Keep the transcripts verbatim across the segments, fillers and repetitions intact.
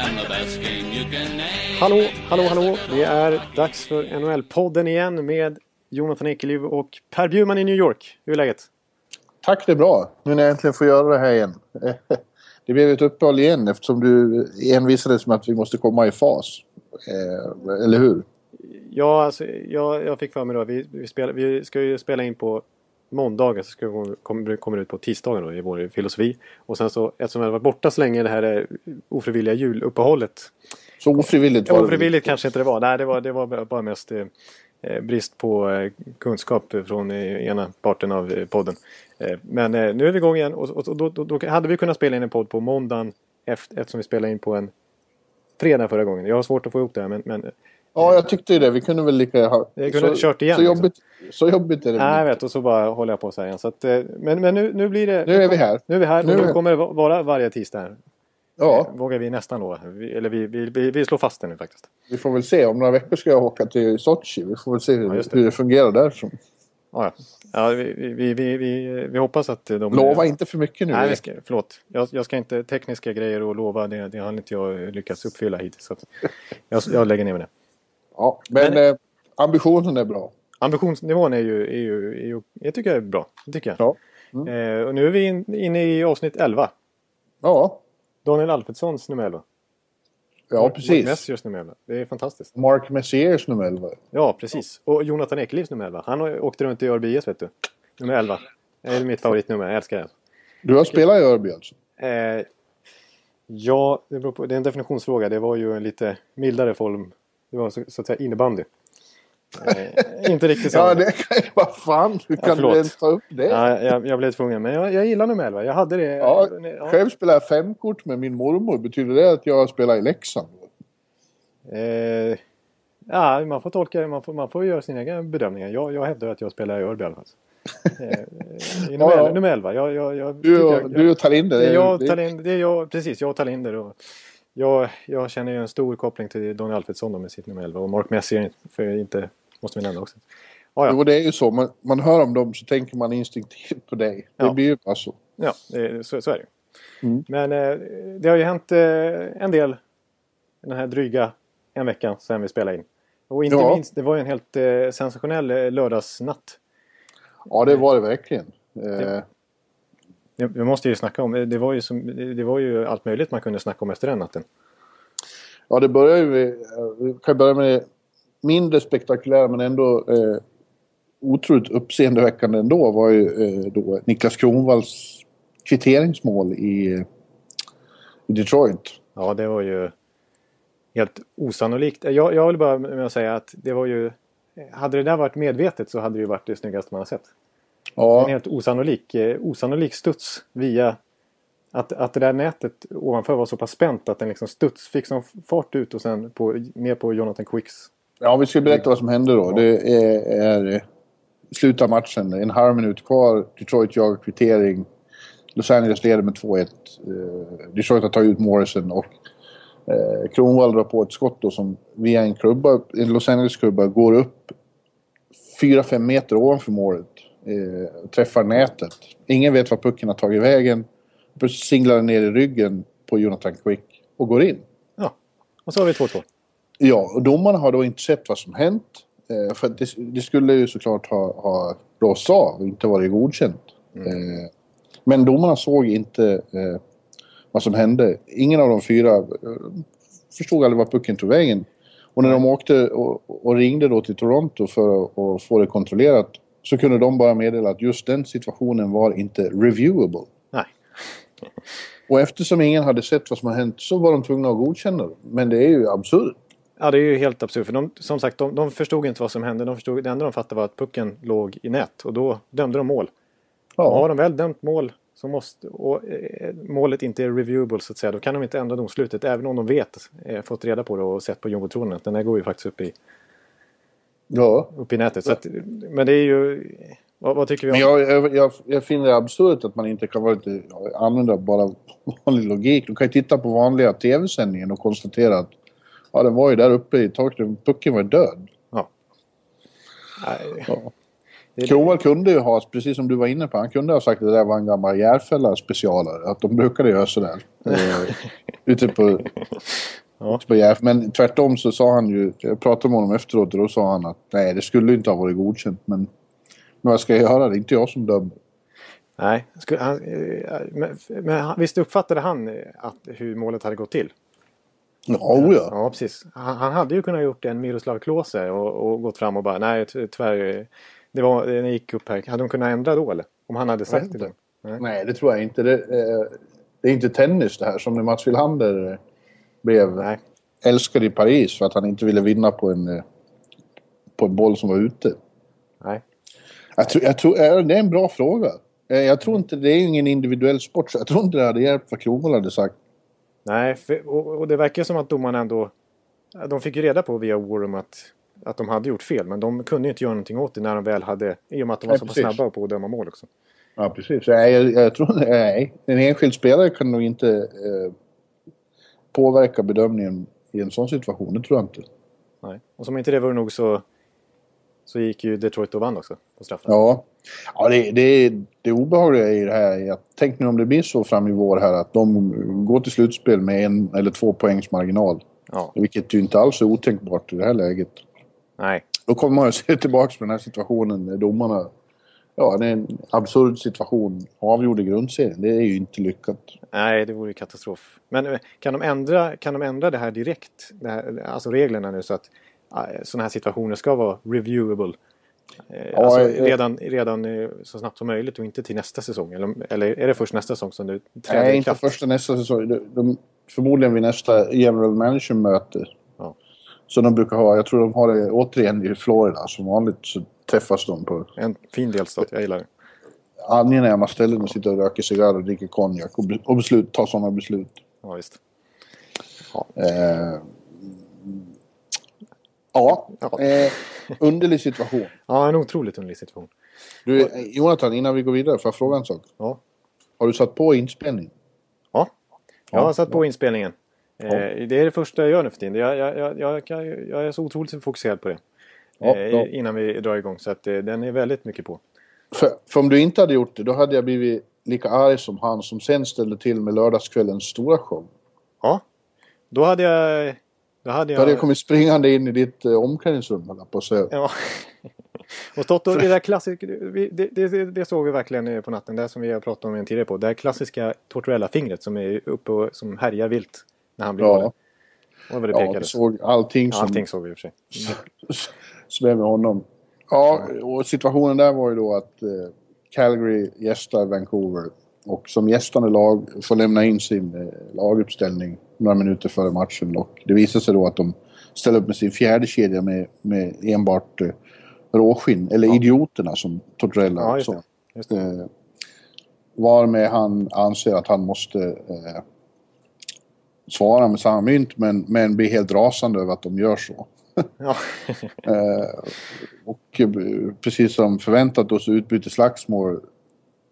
And the best game you can name. Hallå, hallå, hallå. Det är dags för N H L-podden igen med Jonathan Ekeliu och Per Bjurman i New York. Hur är läget? Tack, det är bra. Nu när jag äntligen får göra det här igen. Det blev ett uppehåll igen eftersom du envisades med att vi måste komma i fas. Eh, eller hur? Ja, alltså, jag, jag fick för mig då. Vi, vi, spela, vi ska ju spela in på måndagar, så ska vi komma, kommer ut på tisdagen då, i vår filosofi. Och sen så, eftersom jag var borta så länge det här ofrivilliga juluppehållet. Så ofrivilligt var det? Ja, ofrivilligt kanske inte det var. Nej, det var, det var bara mest eh, brist på eh, kunskap från eh, ena parten av eh, podden. Men eh, nu är vi igång igen och, och, och då, då, då hade vi kunnat spela in en podd på måndagen efter, eftersom vi spelade in på en fredag förra gången. Jag har svårt att få ihop det här, men... men ja, jag tyckte ju det. Vi kunde väl lika... Ha, vi kunde så, kört igen. Så jobbigt, liksom. Så jobbigt är det. Nej, vet, och så bara håller jag på så här igen. Så att, men men nu, nu blir det... Nu är vi här. Nu är vi här nu och då kommer det vara varje tisdag här. Ja. Vågar vi nästan då. Vi, eller vi, vi, vi, vi slår fast det nu faktiskt. Vi får väl se. Om några veckor ska jag åka till Sochi. Vi får väl se hur, ja, det. hur det fungerar därifrån. Ja, ja vi, vi, vi, vi, vi hoppas att de... Lova inte för mycket nu. Nej, ska, förlåt. Jag, jag ska inte tekniska grejer och lova. Det, det har inte jag lyckats uppfylla hittills. Så att jag, jag lägger ner med det. Ja, men, men eh, ambitionen är bra. Ambitionsnivån är ju... Är ju, är ju jag tycker jag är bra. Det tycker jag. Ja. Mm. Eh, och nu är vi in, inne i avsnitt elva. Ja. Daniel Alfredssons nummer elva. Ja, precis. Mark Messiers nummer elva. Det är fantastiskt. Mark Messiers nummer elva. Ja, precis. Och Jonathan Ekelivs nummer elva. Han åkte runt i Örbyjärvet, vet du. Nummer elva. Det är mitt favoritnummer. Jag älskar det. Du har spelat i Örby alltså? Eh, ja, det beror på. Det är en definitionsfråga. Det var ju en lite mildare form. Det var så, så att säga innebandy. Eh, inte riktigt så. Ja, det kan ju vara fan. Hur kan ja, du ens ta upp det? Ja, jag, jag blev tvungen, men jag, jag gillar nummer elva. Jag hade det. Ja, ja. Själv spelar jag fem kort med min mormor. Betyder det att jag spelar i Leksand? Eh, ja, man får tolka det. Man får, man får göra sina egna bedömningar. Jag, jag hävdar att jag spelar i Örby i alla fall. Eh, nummer, ja, ja. nummer elva. Jag, jag, jag, du och, jag, jag, du och Talinder. Det är jag, Talinder, det är jag, precis, jag och Talinder och... Jag, jag känner ju en stor koppling till Daniel Alfredsson med sitt nummer elva. Och Mark Messier, för jag inte, måste vi nämna också. Ah, ja. Jo, det är ju så. Man, man hör om dem så tänker man instinktivt på dig. Det ja. blir ju bara så. Ja, det, så, så är det ju. Mm. Men eh, det har ju hänt eh, en del den här dryga en vecka sedan vi spelade in. Och inte ja. minst, det var ju en helt eh, sensationell eh, lördagsnatt. Ja, det var det verkligen. Eh. Det... Vi måste ju snacka om, det var ju, som, det var ju allt möjligt man kunde snacka om efter den natten. Ja, det börjar ju, vi kan börja med mindre spektakulära men ändå eh, otroligt uppseendeväckande ändå var ju eh, då Niklas Kronwalls kvitteringsmål i, i Detroit. Ja, det var ju helt osannolikt. Jag, jag vill bara med att säga att det var ju, hade det där varit medvetet så hade det ju varit det snyggaste man har sett. Ja. En helt osannolik, osannolik studs via att, att det där nätet ovanför var så pass spänt att den liksom studs fick som fart ut och sen på, ner på Jonathan Quicks. Ja, vi ska berätta vad som hände då. Ja. Det är, är slutet av matchen. En halv minut kvar. Detroit jagar kvittering. Los Angeles leder med två ett. Detroit har tagit ut Morrison och Kronwall drar på ett skott då som via en klubba, en Los Angeles-klubba går upp fyra fem meter ovanför målet. Eh, träffar nätet. Ingen vet vad pucken har tagit vägen. Singlar ner i ryggen på Jonathan Quick och går in. Ja, och så har vi två två. Ja, och domarna har då inte sett vad som hänt. Eh, för det, det skulle ju såklart ha, ha blåst av och inte varit godkänt. Mm. Eh, men domarna såg inte eh, vad som hände. Ingen av de fyra eh, förstod aldrig vad pucken tog vägen. Och när de åkte och, och ringde då till Toronto för att och få det kontrollerat så kunde de bara meddela att just den situationen var inte reviewable. Nej. Och eftersom ingen hade sett vad som har hänt så var de tvungna att godkänna det. Men det är ju absurt. Ja, det är ju helt absurt. För de, som sagt, de, de förstod inte vad som hände. De förstod, det enda de fattade var att pucken låg i nät. Och då dömde de mål. Ja. Och har de väl dömt mål så måste, och målet inte är reviewable så att säga, då kan de inte ändra domslutet även om de vet, fått reda på det och sett på jumbotronen att den här går ju faktiskt upp i ja. upp i nätet. Så att, men det är ju, vad, vad tycker vi om? Men jag, jag, jag, jag finner det absurt att man inte kan vara lite, använda bara vanlig logik. Du kan ju titta på vanliga tv-sändningen och konstatera att ja, den var ju där uppe i taket, pucken var död. Ja. Nej. Ja. Kronwall kunde ju ha, precis som du var inne på, han kunde ha sagt att det där var en gammal Järfälla specialare, att de brukade göra sådär ute på, ja. på Järf, men tvärtom så sa han ju, jag pratade med honom efteråt och då sa han att nej, det skulle inte ha varit godkänt, men vad ska jag göra, det är inte jag som dömer. Nej, skulle, han, men, men visst uppfattade han att, hur målet hade gått till? Ja, ja. Ja, precis. Han, han hade ju kunnat gjort en Miroslav Klåse och, och gått fram och bara, nej tyvärr, det var, den gick upp här. Hade de kunnat ändra då eller? Om han hade sagt det? Nej. Nej, det tror jag inte. Det, eh, det är inte tennis det här. Som när Mats Wilander blev nej. älskad i Paris för att han inte ville vinna på en, på en boll som var ute. Nej. Jag tror, jag tror, det är en bra fråga. Jag tror inte, det är ingen individuell sport. Så jag tror inte det hade hjälpt vad Kronwall hade sagt. Nej, för, och, och det verkar som att domarna ändå, de fick ju reda på via Warham att att de hade gjort fel, men de kunde inte göra någonting åt det när de väl hade, i och med att de var nej, så precis. snabba på att döma mål också. Ja, precis. Nej, jag, jag tror nej. En enskild spelare kan nog inte eh, påverka bedömningen i en sån situation, det tror jag inte. Nej, och som inte det var nog så så gick ju Detroit och vann också på straffen. Ja, ja det, det, det obehagliga i det här är att tänk nu om det blir så fram i vår här att de går till slutspel med en eller två poängs marginal. Ja. Vilket ju inte alls är otänkbart i det här läget. Nej. Då kommer man ju se tillbaka på den här situationen när domarna, ja det är en absurd situation, avgjorde grundserien, det är ju inte lyckat. Nej, det vore ju katastrof. Men kan de ändra, kan de ändra det här direkt, det här, alltså reglerna nu så att sådana här situationer ska vara reviewable ja, alltså, jag, redan, redan så snabbt som möjligt och inte till nästa säsong, eller, eller är det först nästa säsong som du träder nej, i kraft? Nej, inte första nästa säsong, de, de, förmodligen vid nästa general manager-möte. Så de brukar ha, jag tror de har det återigen i Florida som vanligt så träffas de på... En fin delstat, jag gillar det. Angen är när man ställer och sitter och röker cigarr och dricker konjak och, be- och beslut, tar sådana beslut. Ja, visst. Ja, eh, ja, ja. Eh, underlig situation. Ja, en otroligt underlig situation. Du, Jonathan, innan vi går vidare får jag fråga en sak. Ja. Har du satt på inspelningen? Ja, jag har satt på inspelningen. Ja. Det är det första jag gör nu för tiden. Jag, jag, jag, jag, jag är så otroligt fokuserad på det ja, ja. innan vi drar igång. Så att den är väldigt mycket på. För, för om du inte hade gjort det, då hade jag blivit lika arg som han som sen ställde till med lördagskvällens stora show. Ja, då hade jag... Då hade jag, då hade jag kommit springande in i ditt eh, omklädningsrum på så. Ja, och stått och det där klassiska... Det, det, det, det såg vi verkligen på natten, där som vi har pratat om en tidigare på. Det här klassiska Tortorella-fingret som är uppe och som härjar vilt. När han blev ja. Och vad det pekade. Ja, såg allting som... Allting såg vi i och för sig. Svämmer med honom. Ja, och situationen där var ju då att eh, Calgary gästar Vancouver. Och som gästande lag får lämna in sin eh, laguppställning några minuter före matchen. Och det visade sig då att de ställer upp med sin fjärde kedja med, med enbart eh, råskinn. Eller ja. idioterna som Tortorella ja, sa. Eh, varmed han anser att han måste... Eh, svara med samma mynt, men, men blir helt rasande över att de gör så. Ja. eh, och precis som förväntat oss utbyter slagsmål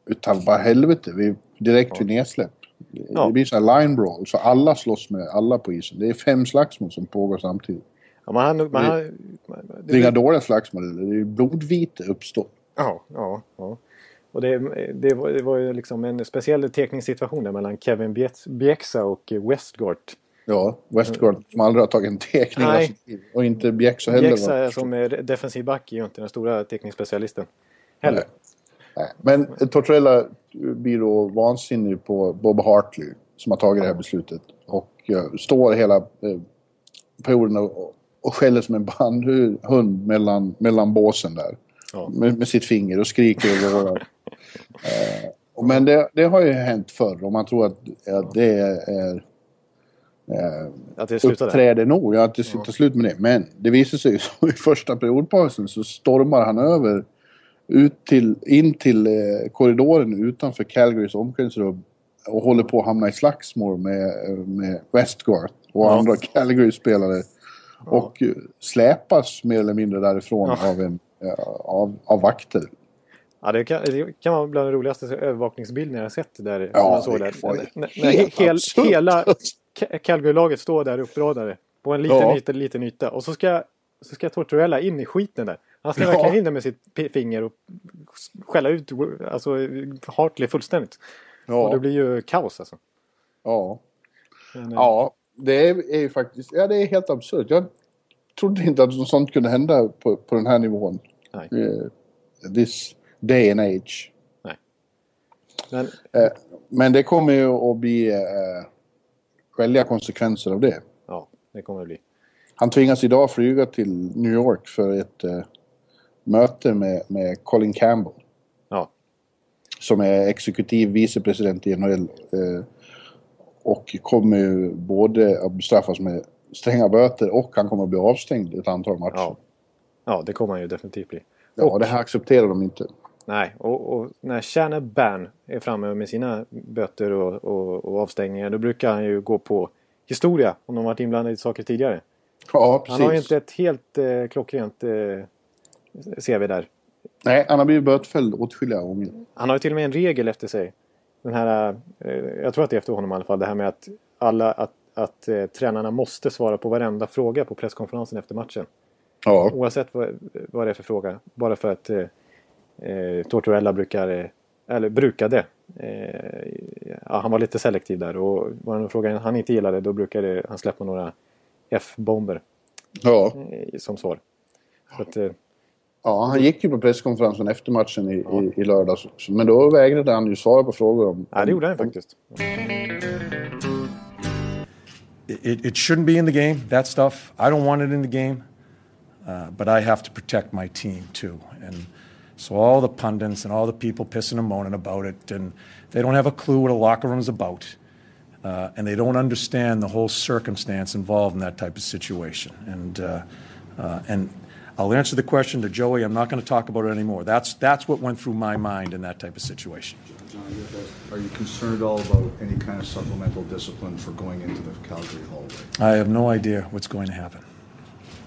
utan bara helvete, vi direkt ja. vid nedsläpp. Ja. Det blir så här line brawl, så alla slåss med alla på isen. Det är fem slagsmål som pågår samtidigt. Ja, man, man, det, man, man, det, det är inga dåliga slagsmål, det är blodvite uppstår. Ja, ja, ja. Och det, det, var, det var ju liksom en speciell teckningssituation där mellan Kevin Bieksa och Westgarth. Ja, Westgarth som aldrig har tagit en teckning. Nej. Och inte Bieksa heller. Bieksa som är defensiv back är ju inte den stora teckningsspecialisten heller. Nej. Nej. Men Tortorella blir då vansinnig på Bob Hartley som har tagit det här beslutet. Och uh, står hela uh, perioden och, och skäller som en bandhund mellan, mellan båsen där. Ja. Med, med sitt finger och skriker över våra... Eh, och, men det, det har ju hänt förr och man tror att, att det är eh, att det uppträder nog ja, att det tar ja. slut med det, men det visar sig så i första periodpausen så stormar han över ut till, in till korridoren utanför Calgarys omklädningsrum och håller på att hamna i slagsmål med, med Westgarth och andra mm. Calgary-spelare och mm. släpas mer eller mindre därifrån mm. av, en, av, av vakter. Ja, det kan, det kan vara bland de roligaste övervakningsbilderna jag har sett där. Ja, såg där. När, när hel, hela Calgary-laget står där uppradade på en liten, ja. liten, liten yta. Och så ska, så ska Tortorella in i skiten där. Han ska ja. verkligen in där med sitt finger och skälla ut alltså, Hartley fullständigt. Ja. Och det blir ju kaos alltså. Ja, men, ja det är, är ju faktiskt ja, det är helt absurt. Jag trodde inte att något sånt kunde hända på, på den här nivån. Nej. Uh, this day and age. Nej. Men, uh, men det kommer ju att bli uh, väldiga konsekvenser av det. Ja, det kommer det bli. Han tvingas idag flyga till New York för ett uh, möte med, med Colin Campbell. Ja. Som är exekutiv vicepresident i N H L. Uh, och kommer ju både att bestraffas med stränga böter och han kommer att bli avstängd ett antal matcher. Ja, ja det kommer han ju definitivt bli. Ja, och det här accepterar de inte. Nej, och, och när Shanna Ban är framme med sina böter och, och, och avstängningar, då brukar han ju gå på historia om de varit inblandade i saker tidigare. Ja, precis. Han har ju inte ett helt eh, klockrent eh, C V där. Nej, han har blivit bötfälld åtskilliga gånger. Han har ju till och med en regel efter sig. Den här, eh, jag tror att det är efter honom i alla fall, det här med att, alla, att, att eh, tränarna måste svara på varenda fråga på presskonferensen efter matchen. Ja. Oavsett vad, vad det är för fråga. Bara för att eh, Tortorella brukar, eller brukade. Eh, ja, han var lite selektiv där. Och var det en fråga han inte gillade, då brukade han släppa några F-bomber ja. eh, som svar. Så att, eh, ja, han gick ju på presskonferensen efter matchen i, ja. i, i lördags. Men då vägrade han ju svara på frågor om... Ja, det gjorde han faktiskt. It, it shouldn't be in the game, that stuff. I don't want it in the game. Uh, but I have to protect my team too. And so all the pundits and all the people pissing and moaning about it, and they don't have a clue what a locker room's about. Uh, and they don't understand the whole circumstance involved in that type of situation. And uh, uh, and I'll answer the question to Joey. I'm not going to talk about it anymore. That's that's what went through my mind in that type of situation. John, are you concerned at all about any kind of supplemental discipline for going into the Calgary hallway? I have no idea what's going to happen.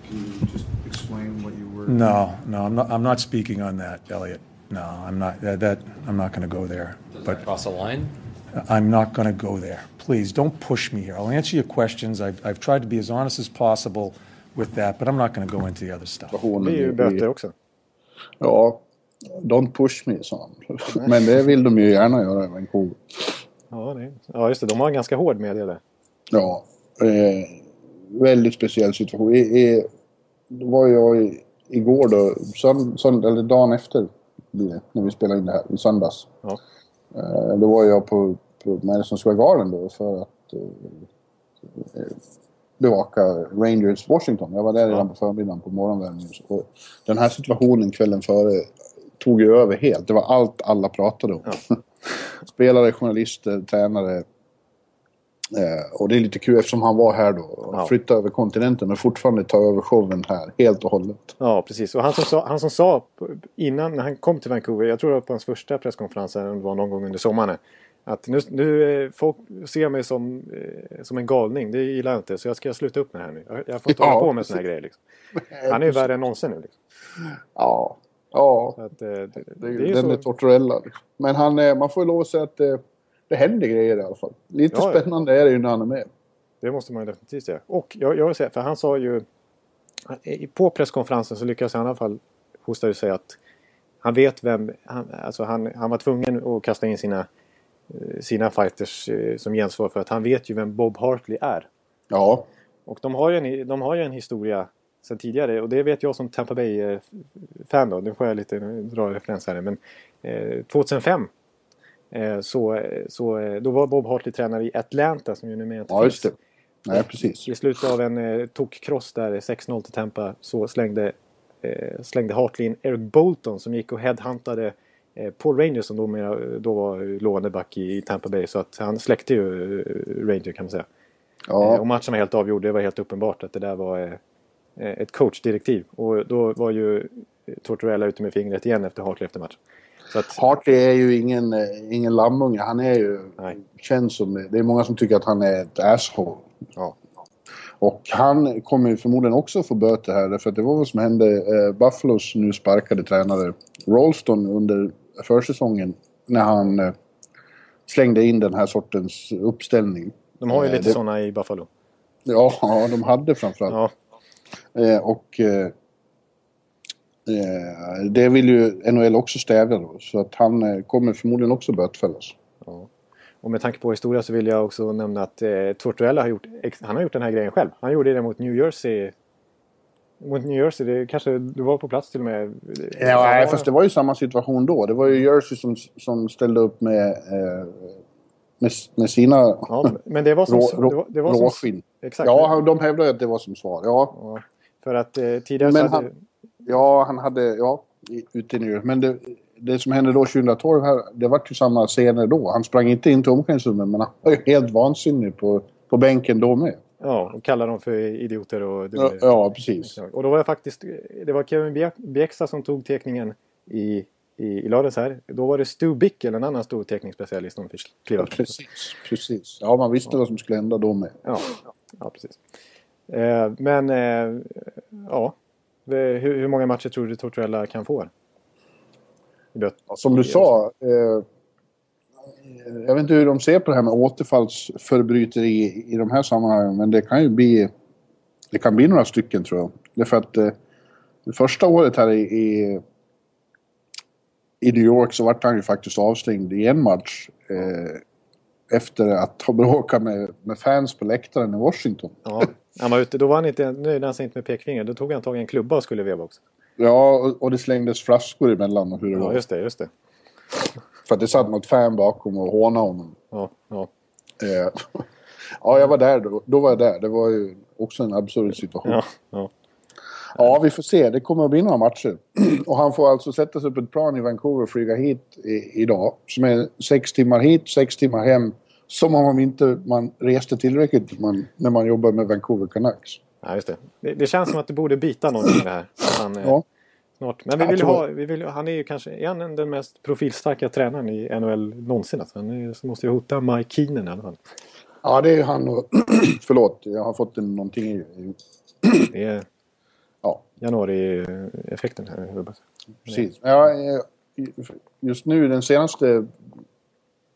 Can you just explain what you were... No, no, I'm not, I'm not speaking on that, Elliot. No, I'm not. That, that I'm not going to go there. Does but that cross a line? I'm not going to go there. Please, don't push me here. I'll answer your questions. I've, I've tried to be as honest as possible with that, but I'm not going to go into the other stuff. Det är ju böter också. Ja, don't push me, sa han. Men det vill de ju gärna göra. Men cool. Ja, det, ja, just det. De har en ganska hård media där. Ja, eh, väldigt speciell situation. I, i, Då var jag igår då, sönd, sönd, eller dagen efter när vi spelade in det här, i söndags. Ja. Då var jag på, på Madison Square Garden då för att eh, bevaka Rangers Washington. Jag var där ja. redan på förmiddagen på morgonvärmningen. Och den här situationen kvällen före tog ju över helt. Det var allt alla pratade om. Ja. Spelare, journalister, tränare... Eh, och det är lite kul eftersom han var här då och ja. flyttade över kontinenten men fortfarande tar över showen här helt och hållet. Ja, precis. Och han som sa, han som sa innan när han kom till Vancouver, jag tror det var på hans första presskonferens, det var någon gång under sommaren, att nu, nu folk ser mig som, som en galning, det gillar jag inte, så jag ska sluta upp med det här nu. Jag, jag får inte hålla ja, på med såna här grejer liksom. Han är ju värre än någonsin nu liksom. Ja, ja. Så att, eh, det, det, det är ju den så... är Tortorella. Men han, eh, man får ju lov att säga att eh, det händer grejer i alla fall. Lite ja, spännande ja. är det ju när han är med. Det måste man ju definitivt säga. Och jag, jag vill säga, för han sa ju... På presskonferensen så lyckades han i alla fall hosta ju säga att han vet vem... Han, alltså han, han var tvungen att kasta in sina, sina fighters som gensvar för att han vet ju vem Bob Hartley är. Ja. Och de har ju en, de har ju en historia sedan tidigare. Och det vet jag som Tampa Bay-fan då. Nu får jag lite dra referens här. Men eh, tjugohundrafem... Så, så då var Bob Hartley tränare i Atlanta som ju numera inte ja, finns. Just det. Nej, precis. I slutet av en eh, tokkross där sex noll till Tampa så slängde, eh, slängde Hartley in Eric Bolton som gick och headhuntade eh, Paul Rangers som då, då var låneback i, i Tampa Bay, så att han släckte ju eh, Ranger kan man säga. Ja. Eh, och matchen var helt avgjord, det var helt uppenbart att det där var eh, ett coachdirektiv och då var ju Tortorella ute med fingret igen efter Hartley efter match. Så att... Hartley är ju ingen, ingen lammunge. Han är ju Nej. Känns som... Det är många som tycker att han är ett asshole. Ja. Och han kommer ju förmodligen också få böter här. För att det var vad som hände. Eh, Buffalo's nu sparkade tränare Rolston under försäsongen. När han eh, slängde in den här sortens uppställning. De har ju eh, lite det... sådana i Buffalo. Ja, ja, de hade framförallt. Ja. Eh, och... Eh, det vill ju N H L också stävja då, så att han kommer förmodligen också bötfällas. Ja. Och med tanke på historia så vill jag också nämna att eh, Tortorella har gjort, han har gjort den här grejen själv. Han gjorde det mot New Jersey. Mot New Jersey, det kanske du var på plats till och med. Ja, nej, fast det var ju samma situation då. Det var ju Jersey som, som ställde upp med, eh, med, med sina ja, men det var som, rå, det var, det var råskinn. Som, exakt. Ja, de hävdade att det var som svar. Ja. Ja. För att eh, tidigare men så hade, han, Ja, han hade, ja, ute nu. Men det, det som hände då tjugohundratolv här, det var ju samma scener då. Han sprang inte in till omklädningsrummet, men han var ju helt vansinnig på, på bänken då med. Ja, och kallade dem för idioter. Och det ja, blev... ja, precis. Och då var jag faktiskt, det var Kevin Bieksa som tog teckningen i, i, i lördags här. Då var det Stu Bickel, en annan stor teckningsspecialist, som fick kliva. Ja, precis, precis. Ja, man visste ja. vad som skulle hända då med. Ja, ja precis. Eh, men, eh, ja... Hur många matcher tror du Tortorella kan få? Som du sa, eh, jag vet inte hur de ser på det här med återfallsförbryteri i de här sammanhangen, men det kan ju bli, det kan bli några stycken tror jag. Det är för att eh, det första året här i, i, i New York så var han ju faktiskt avstängd i en match eh, efter att ha bråkat med, med fans på läktaren i Washington. Ja. Han var ute, då var han inte nöjd han sig inte med pekfingret. Då tog han tag i en klubba och skulle veva också. Ja, och, och det slängdes flaskor emellan och hur det ja, var. Ja, just det, just det. För att det satt något fan bakom och hånade honom. Ja, ja. Eh, ja, jag var där då. Då var jag där. Det var ju också en absurd situation. Ja, ja. Ja, vi får se. Det kommer att bli några matcher. Och han får alltså sätta sig på ett plan i Vancouver och flyga hit i, idag. Som är sex timmar hit, sex timmar hem. Som om man inte man reste tillräckligt man, när man jobbar med Vancouver Canucks. Ja, just det. Det, det känns som att det borde bita någonting i det här. Han, ja. eh, snart. Men vi vill ha, vi vill, han är ju kanske igen den mest profilstarka tränaren i N H L någonsin. Alltså. Han är, så måste ju hota Mike Keenan i alla fall. Ja, det är han. Och, förlåt, jag har fått en, någonting i... Det är ja. januari-effekten här. Precis. Ja, just nu, den senaste...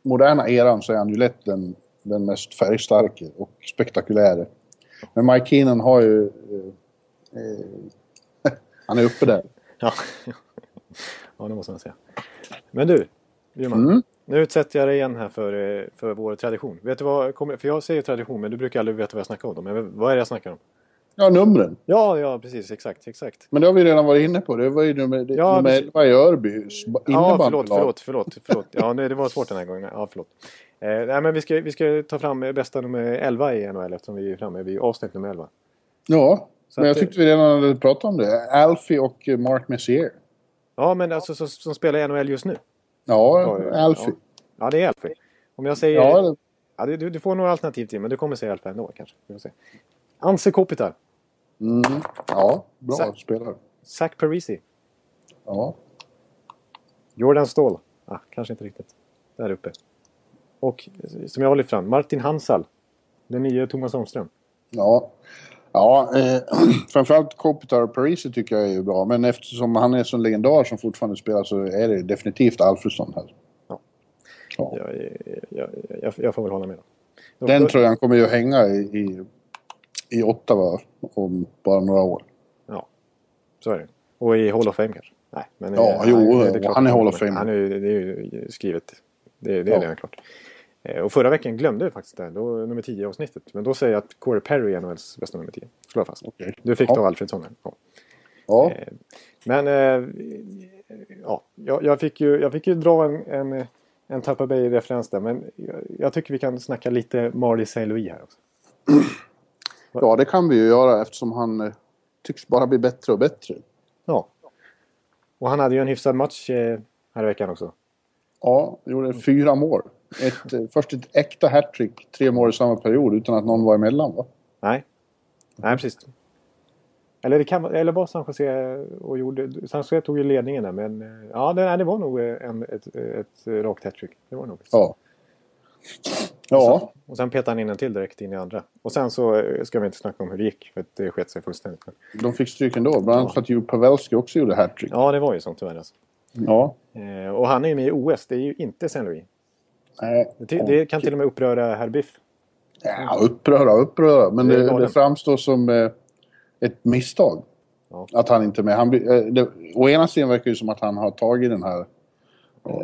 moderna eran så är han ju lätt den, den mest färgstarke och spektakuläre. Men Mike Keenan har ju... Eh, eh, han är uppe där. Ja, ja det måste man säga. Men du, Bjurman, mm. nu utsätter jag dig igen här för, för vår tradition. Vet du vad, för jag säger tradition, men du brukar aldrig veta vad jag snackar om. Men vad är det jag snackar om? Ja, numren. Ja, ja, precis, exakt, exakt. Men det har vi redan varit inne på. Det var ju nummer ja, elva i Örby. Ja, förlåt, förlåt, förlåt, förlåt. Ja, nu, det var svårt den här gången. Ja, förlåt. Eh, nej, men vi ska, vi ska ta fram bästa nummer elva i N H L eftersom vi är framme vid avsnitt nummer elva. Ja, så men att, jag tyckte vi redan hade pratat om det. Alfie och Mark Messier. Ja, men alltså som, som spelar i N H L just nu. Ja, ja Alfie. Ja. ja, det är Alfie. Om jag säger... Ja, det... ja, du, du får några alternativ till, men du kommer säga Alfie ändå kanske. Vi får se. Anse Kopitar. Mm, ja, bra Zach, spelare. Zach Parisi. Ja. Jordan Ståhl. Ah, kanske inte riktigt. Där uppe. Och som jag har lyft fram, Martin Hansal. Den nya Thomas Holmström. Ja, ja eh, framförallt Kopitar och Parisi tycker jag är bra. Men eftersom han är så legendar som fortfarande spelar så är det definitivt Alfredsson här. Ja, ja. Jag, jag, jag, jag får väl hålla med. Då. Den då, tror jag kommer ju hänga i... i I Ottawa om bara några år. Ja, så är det. Och i Hall of Fame kanske. Nej, men ja, han, jo, det är han är Hall of Fame. Han är, det är ju skrivet. Det, det ja. är det klart. Och förra veckan glömde jag faktiskt det. Då, nummer tio avsnittet. Men då säger jag att Corey Perry är N H L:s bästa nummer tio. Slå fast. Okay. Du fick ja. då Alfredsson. Ja. ja. Men ja, jag fick ju, jag fick ju dra en, en, en Tampa Bay-referens där. Men jag, jag tycker vi kan snacka lite Marley Saint-Louis här också. Ja, det kan vi ju göra eftersom han eh, tycks bara bli bättre och bättre. Ja. Och han hade ju en hyfsad match eh, här i veckan också. Ja, gjorde fyra mål. Ett, eh, först ett äkta hattrick, tre mål i samma period utan att någon var emellan va? Nej, Nej precis. Eller det kan eller var San Jose och gjorde San Jose tog ju ledningen där, men ja, det, det var nog en, ett ett, ett rakt hattrick. Det var nog. Ja. Ja. Och sen, och sen petade han in en till direkt in i andra. Och sen så ska vi inte snacka om hur det gick, för att det sket sig fullständigt. De fick stryk ändå, bland annat för att ju Pavelski också gjorde hattrick. Ja, det var ju sånt tyvärr alltså. Ja. Eh, och han är ju med i O S, det är ju inte Saint-Louis. Nej. Det, det kan till och med uppröra herr Biff. Ja, uppröra, uppröra. Men det, det, det framstår som eh, ett misstag. Ja. Att han inte är med. Han, det, å ena sidan verkar ju som att han har tagit den här eh,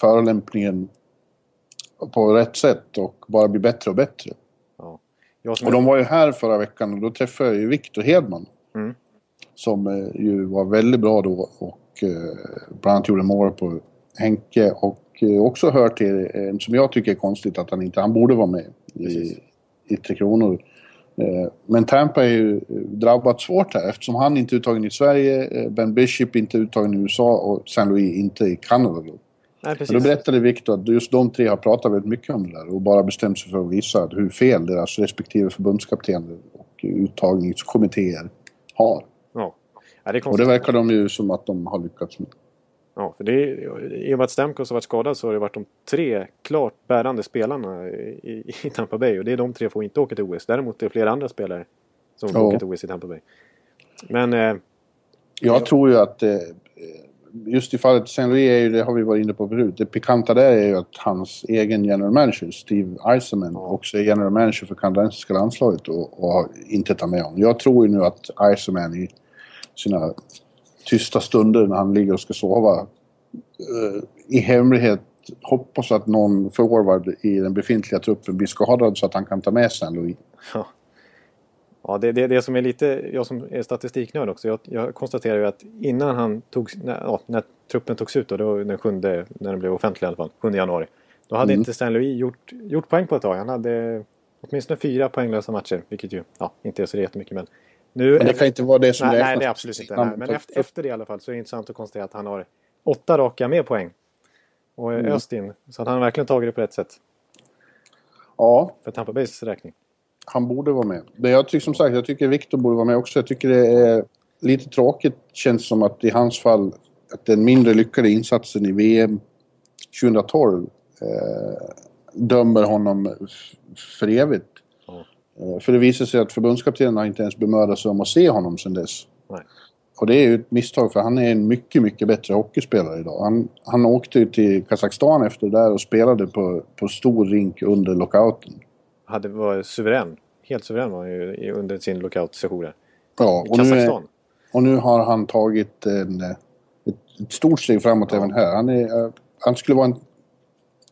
förolämpningen på rätt sätt och bara blir bättre och bättre. Ja. Och de var ju här förra veckan och då träffade jag ju Viktor Hedman. Mm. Som eh, ju var väldigt bra då och eh, bland annat gjorde mål på Henke och också hör till, som jag tycker är konstigt att han inte, han borde vara med i, i Tre Kronor. Men Tampa är ju drabbat svårt här eftersom han inte är uttagen i Sverige, Ben Bishop inte är uttagen i U S A och Saint Louis inte i Kanada. Nej, precis. Men då berättade Victor att just de tre har pratat väldigt mycket om det där och bara bestämt sig för att visa hur fel deras respektive förbundskaptener och uttagningskommittéer har. Ja. Ja, det är konstigt. Och det verkar de ju som att de har lyckats med. Ja, för det är, i och med att Stamkos har varit skadad så har det varit de tre klart bärande spelarna i, i Tampa Bay. Och det är de tre som inte åker till O S. Däremot är det flera andra spelare som ja. åker till O S i Tampa Bay. Men... Eh, jag det, tror ju att... Eh, just i fallet Saint-Louis är ju, det har vi varit inne på förut. Det pikanta där är ju att hans egen general manager, Steve Eisenman, ja. också är general manager för kanadensiska landslaget och, och inte tar med honom. Jag tror ju nu att Eisenman i sina... tysta stunder när han ligger och ska sova uh, i hemlighet hoppas att någon forward i den befintliga truppen blir skadad så att han kan ta med sig Louis. Ja, ja det, det, det som är lite, jag som är statistiknörd också, jag, jag konstaterar ju att innan han tog, när, ja, när truppen togs ut då, då den sjunde, när den blev offentlig i alla fall, sjunde januari, då hade mm. inte Saint-Louis gjort, gjort poäng på ett tag. Han hade åtminstone fyra poänglösa matcher, vilket ju ja, inte är så jättemycket, men nu, men det kan inte vara det som nej, det är. Nej, det är absolut inte. Nej. Men efter, efter det i alla fall så är det intressant att konstatera att han har åtta raka med poäng. Och mm. öst in. Så att han har verkligen tagit det på rätt sätt. Ja. För Tampa Bays räkning. Han borde vara med. Men jag tycker som sagt, jag tycker Victor borde vara med också. Jag tycker det är lite tråkigt. Känns som att i hans fall att den mindre lyckade insatsen i V M tjugohundratolv eh, dömer honom för evigt. För det visar sig att förbundskaptenen har inte ens bemödat sig om att se honom sedan dess. Nej. Och det är ju ett misstag för han är en mycket, mycket bättre hockeyspelare idag. Han, han åkte ju till Kazakstan efter det där och spelade på, på stor rink under lockouten. Han var suverän, helt suverän var han ju under sin lockout-session. Ja, och nu, och nu har han tagit en, ett stort steg framåt ja. även här. Han, är, han skulle vara en...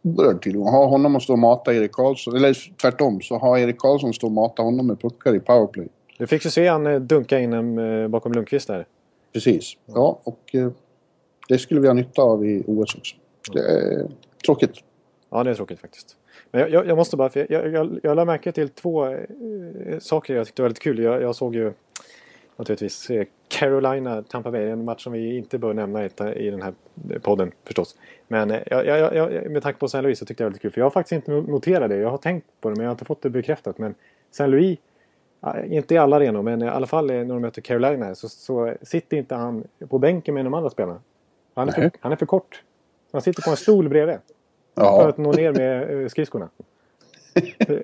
Börd till. Ha honom att stå och mata Erik Karlsson. Eller tvärtom, så har Erik Karlsson stå och mata honom med puckar i powerplay. Du fick ju se han dunka in en bakom Lundqvist där. Precis, ja. Och det skulle vi ha nytta av i O S också. Det är tråkigt. Ja, det är tråkigt faktiskt. Men jag, jag, jag måste bara... Jag, jag, jag, jag lade märke till två äh, saker jag tyckte var väldigt kul. Jag, jag såg ju naturligtvis Carolina Tampa Bay, en match som vi inte bör nämna i, i den här podden förstås. Men jag, jag, jag, med tanke på Saint Louis så tyckte jag det var lite kul, för jag har faktiskt inte noterat det. Jag har tänkt på det men jag har inte fått det bekräftat. Men Saint Louis, inte i alla arenor, men i alla fall när de möter Carolina så, så sitter inte han på bänken med de andra spelarna. Han är, för, han är för kort. Han sitter på en stol bredvid. Ja. För att nå ner med skridskorna.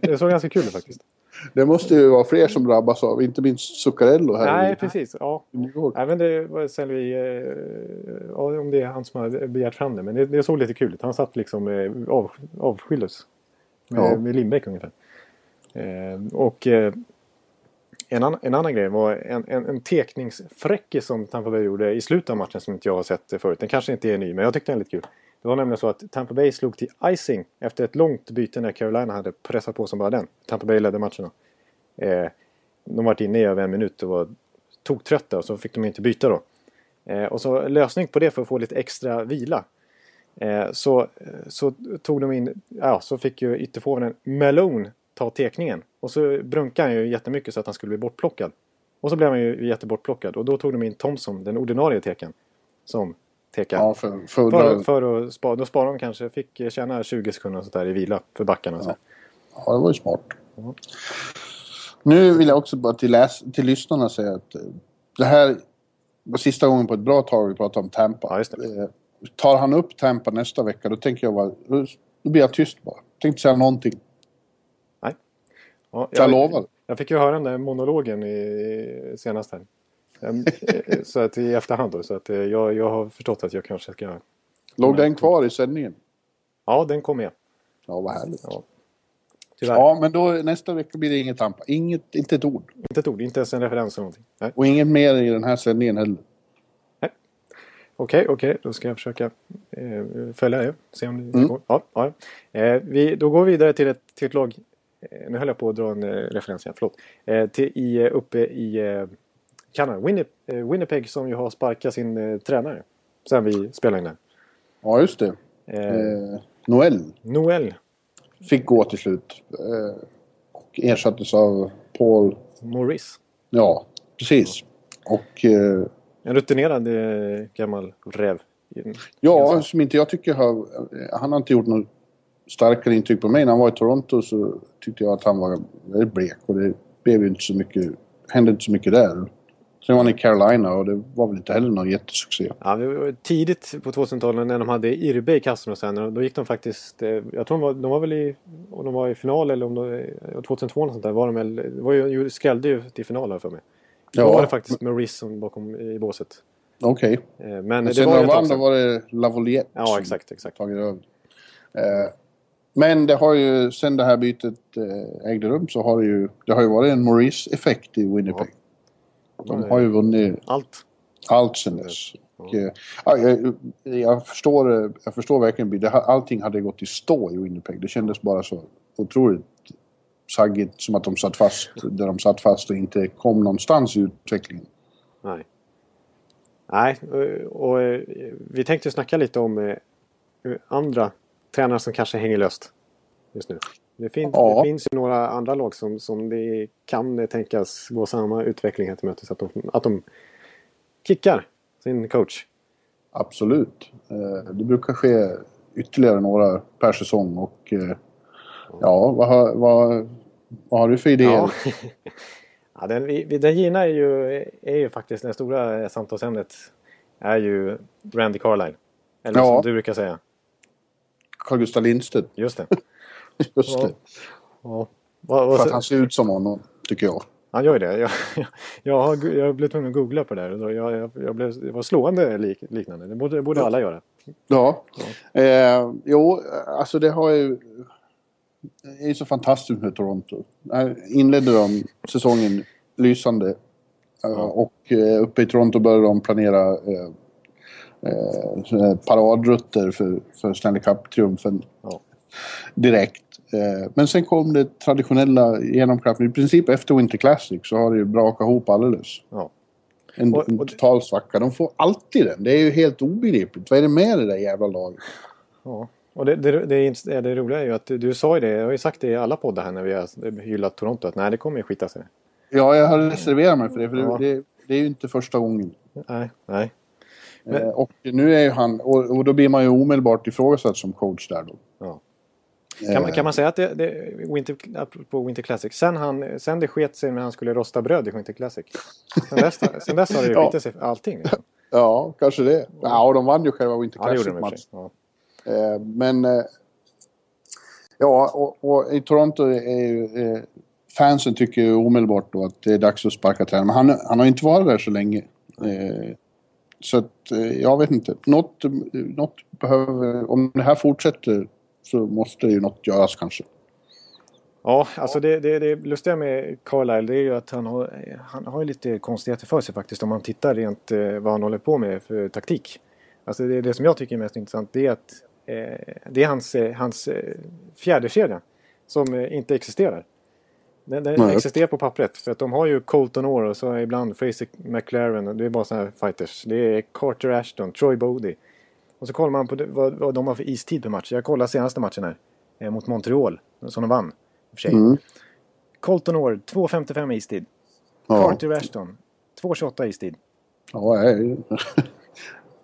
Det såg ganska kul faktiskt. Det måste ju vara fler som drabbas av, inte minst Zuccarello här. Nej, i, precis. Ja. Även det var Saint-Louis, ja, om det är han som har begärt fram det, men det, det såg lite kul ut. Han satt liksom av, avskildes med, ja. med Lindbäck ungefär. Eh, och eh, en, an, en annan grej var en, en, en teckningsfräcke som Tampa Bay gjorde i slutet av matchen som inte jag har sett förut. Den kanske inte är ny, men jag tyckte den var lite kul. Det var nämligen så att Tampa Bay slog till icing efter ett långt byte när Carolina hade pressat på som bara den. Tampa Bay ledde matcherna. Eh, de var inne i över en minut och var toktrötta och så fick de inte byta då. Eh, och så lösning på det för att få lite extra vila. Eh, så, så tog de in, ja så fick ju ytterfåren Malone ta tekningen. Och så brunkade han ju jättemycket så att han skulle bli bortplockad. Och så blev han ju jättebortplockad och då tog de in Thompson, den ordinarie teken, som... Ja, för, för, för, för att spara, då sparade de kanske, fick tjäna tjugo sekunder och så där i vila för backarna. Så. Ja. ja, det var ju smart. Mm. Nu vill jag också bara till, läs, till lyssnarna säga att Det här var sista gången på ett bra tag vi pratade om Tampa. Ja, just det. Eh, tar han upp Tampa nästa vecka, då tänker jag bara, då blir jag tyst bara. Jag tänkte säga någonting. Nej. Ja, jag, jag lovar. Jag fick ju höra den där monologen i, senast här. Så att i efterhand då, så att jag, jag har förstått att jag kanske ska... Låg den kvar i sändningen? Ja, den kom med. Ja, vad härligt. Ja. Ja, men då nästa vecka blir det inget Tampa. Inget, inte ett ord. Inte ett ord, inte ens en referens eller någonting. Nej. Och inget mer i den här sändningen heller. Nej. Okej, okej. Då ska jag försöka eh, följa det. Se om det mm. går. Ja, ja. Eh, vi, då går vi vidare till ett, till ett lag. Eh, nu höll jag på att dra en eh, referens igen, förlåt. Eh, till, i, uppe i eh, Kanada. Winnip, eh, Winnipeg som ju har sparkat sin eh, tränare. Sen vi spelade in den. Ja, just det. Eh, eh, Noel. Noel. Fick gå till slut. Eh, och ersattes av Paul Maurice. Ja, precis. Och, eh, en rutinerad eh, gammal räv. Ja, som inte jag tycker har... Han har inte gjort något starkare intryck på mig. När han var i Toronto så tyckte jag att han var väldigt blek. Och det blev ju inte så mycket... Hände inte så mycket där. Sen var han i Carolina och det var väl inte heller någon jättesuccé. Ja, det var tidigt på tvåtusentalet när de hade Irbe i kassorna sen. Då gick de faktiskt, jag tror de var, de var väl i, om de var i final eller om de, tjugohundratvå eller sånt där, var de väl, var ju, skrällde ju till final här för mig. Då ja. Var det faktiskt Maurice som bakom i båset. Okej. Okay. Men, Men det sen var när de vann då var det Laviolette. Ja, exakt, exakt. Tagit över. Men det har ju, sen det här bytet ägde rum så har det ju, det har ju varit en Maurice-effekt i Winnipeg. Ja. De har ju vunnit allt, allt sen dess. Och, ja, jag, jag, förstår, jag förstår verkligen. Allting hade gått i stå i Winnipeg. Det kändes bara så otroligt saggigt, som att de satt fast där de satt fast och inte kom någonstans i utvecklingen. Nej. Nej, och, och vi tänkte snacka lite om andra tränare som kanske hänger löst just nu. Det finns, ja. det finns ju några andra lag som, som det kan tänkas gå samma utveckling till mötes, att de, att de kickar sin coach. Absolut. Det brukar ske ytterligare några per säsong. Och ja, vad har, vad, vad har du för idéer? Ja. Ja, den, den gina är ju, är ju faktiskt det stora samtalsämnet, är ju Randy Carlyle. Eller ja. Som du brukar säga. Carl-Gustaf Lindstedt. Just det. Just det. Ja, ja. För att han ser ut som honom, tycker jag. Han gör ju det. Jag, jag, jag, har, jag blev tvungen att googla på det där. Jag, jag, jag blev, det var slående lik, liknande. Det borde, borde alla göra. Ja. Ja. Eh, jo, alltså det har ju... Det är ju så fantastiskt med Toronto. Här inledde de säsongen lysande. Ja. Och uppe i Toronto började de planera eh, eh, paradrutter för, för Stanley Cup-triumfen. Ja. Direkt. Men sen kom det traditionella genomkraft. I princip efter Winter Classic så har det ju brakat ihop alldeles. Ja. En, och, och, en total svacka. De får alltid den. Det är ju helt obegripligt. Vad är det med det där jävla laget? Ja. Och det, det, det, det, det roliga är ju att du sa ju det. Jag har ju sagt det i alla poddar här när vi har hyllat Toronto. Att nej, det kommer ju skita sig. Ja, jag har reserverat mig för det. För ja. det, det, det är ju inte första gången. Nej, nej. Men... Och nu är ju han... Och, och då blir man ju omedelbart ifrågasatt som coach där då. Ja. Kan man, kan man säga att det, det Winter, på Winter Classic sen, han, sen det sket sig när han skulle rosta bröd i Winter Classic. Sen dess, sen dess har det ju ja. skitit sig allting. Liksom. Ja, kanske det. Ja, de vann ju själva Winter Classic-matchen. Ja, ja. Men ja, och, och i Toronto är ju fansen tycker ju omedelbart då att det är dags att sparka tränaren. Men han, han har inte varit där så länge. Mm. Så att, jag vet inte. Något, något behöver, om det här fortsätter så måste ju något göras kanske. Ja, alltså det, det, det lustiga med Carlyle, det är ju att han har, han har lite konstigheter för sig faktiskt om man tittar rent vad han håller på med för taktik. Alltså det, det som jag tycker är mest intressant, det är att eh, det är hans, hans fjärdekedja som inte existerar. Den, den existerar på pappret, för att de har ju Colton Orr och så ibland Fraser McLaren, det är bara sådana här fighters. Det är Carter Ashton, Troy Bodie. Och så kollar man på vad, vad de har för istid på match. Jag kollar senaste matchen här. Eh, mot Montreal. Som de vann. För sig. Mm. Colton Orr, två femtiofem istid. Ja. Carter Ashton, två tjugoåtta istid. Ja, nej.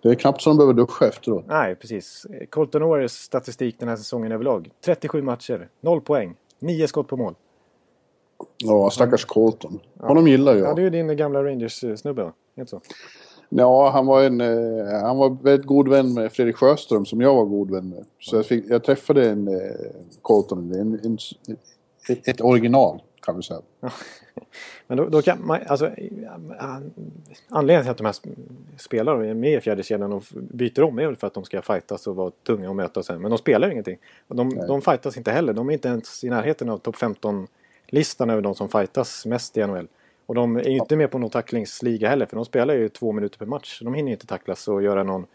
Det är knappt som de behöver duscha efteråt. Nej, precis. Colton Orrs statistik den här säsongen överlag. trettiosju matcher, noll poäng, nio skott på mål. Ja, stackars Colton. Honom ja. gillar jag. Ja, det är ju din gamla Rangers-snubbe. Helt så. Ja, han var en han var väldigt god vän med Fredrik Sjöström som jag var god vän med. Så jag, fick, jag träffade en Colton, en, en, ett original kan vi säga. Men då, då kan man, alltså, anledningen till att de här spelarna är med i fjärde kedjan och byter om är väl för att de ska fightas och vara tunga och möta sen. Men de spelar ju ingenting. De, de fightas inte heller. De är inte ens i närheten av topp femton-listan över de som fightas mest i N H L. Och de är ju inte med på någon tacklingsliga heller, för de spelar ju två minuter per match. De hinner ju inte tacklas och göra någon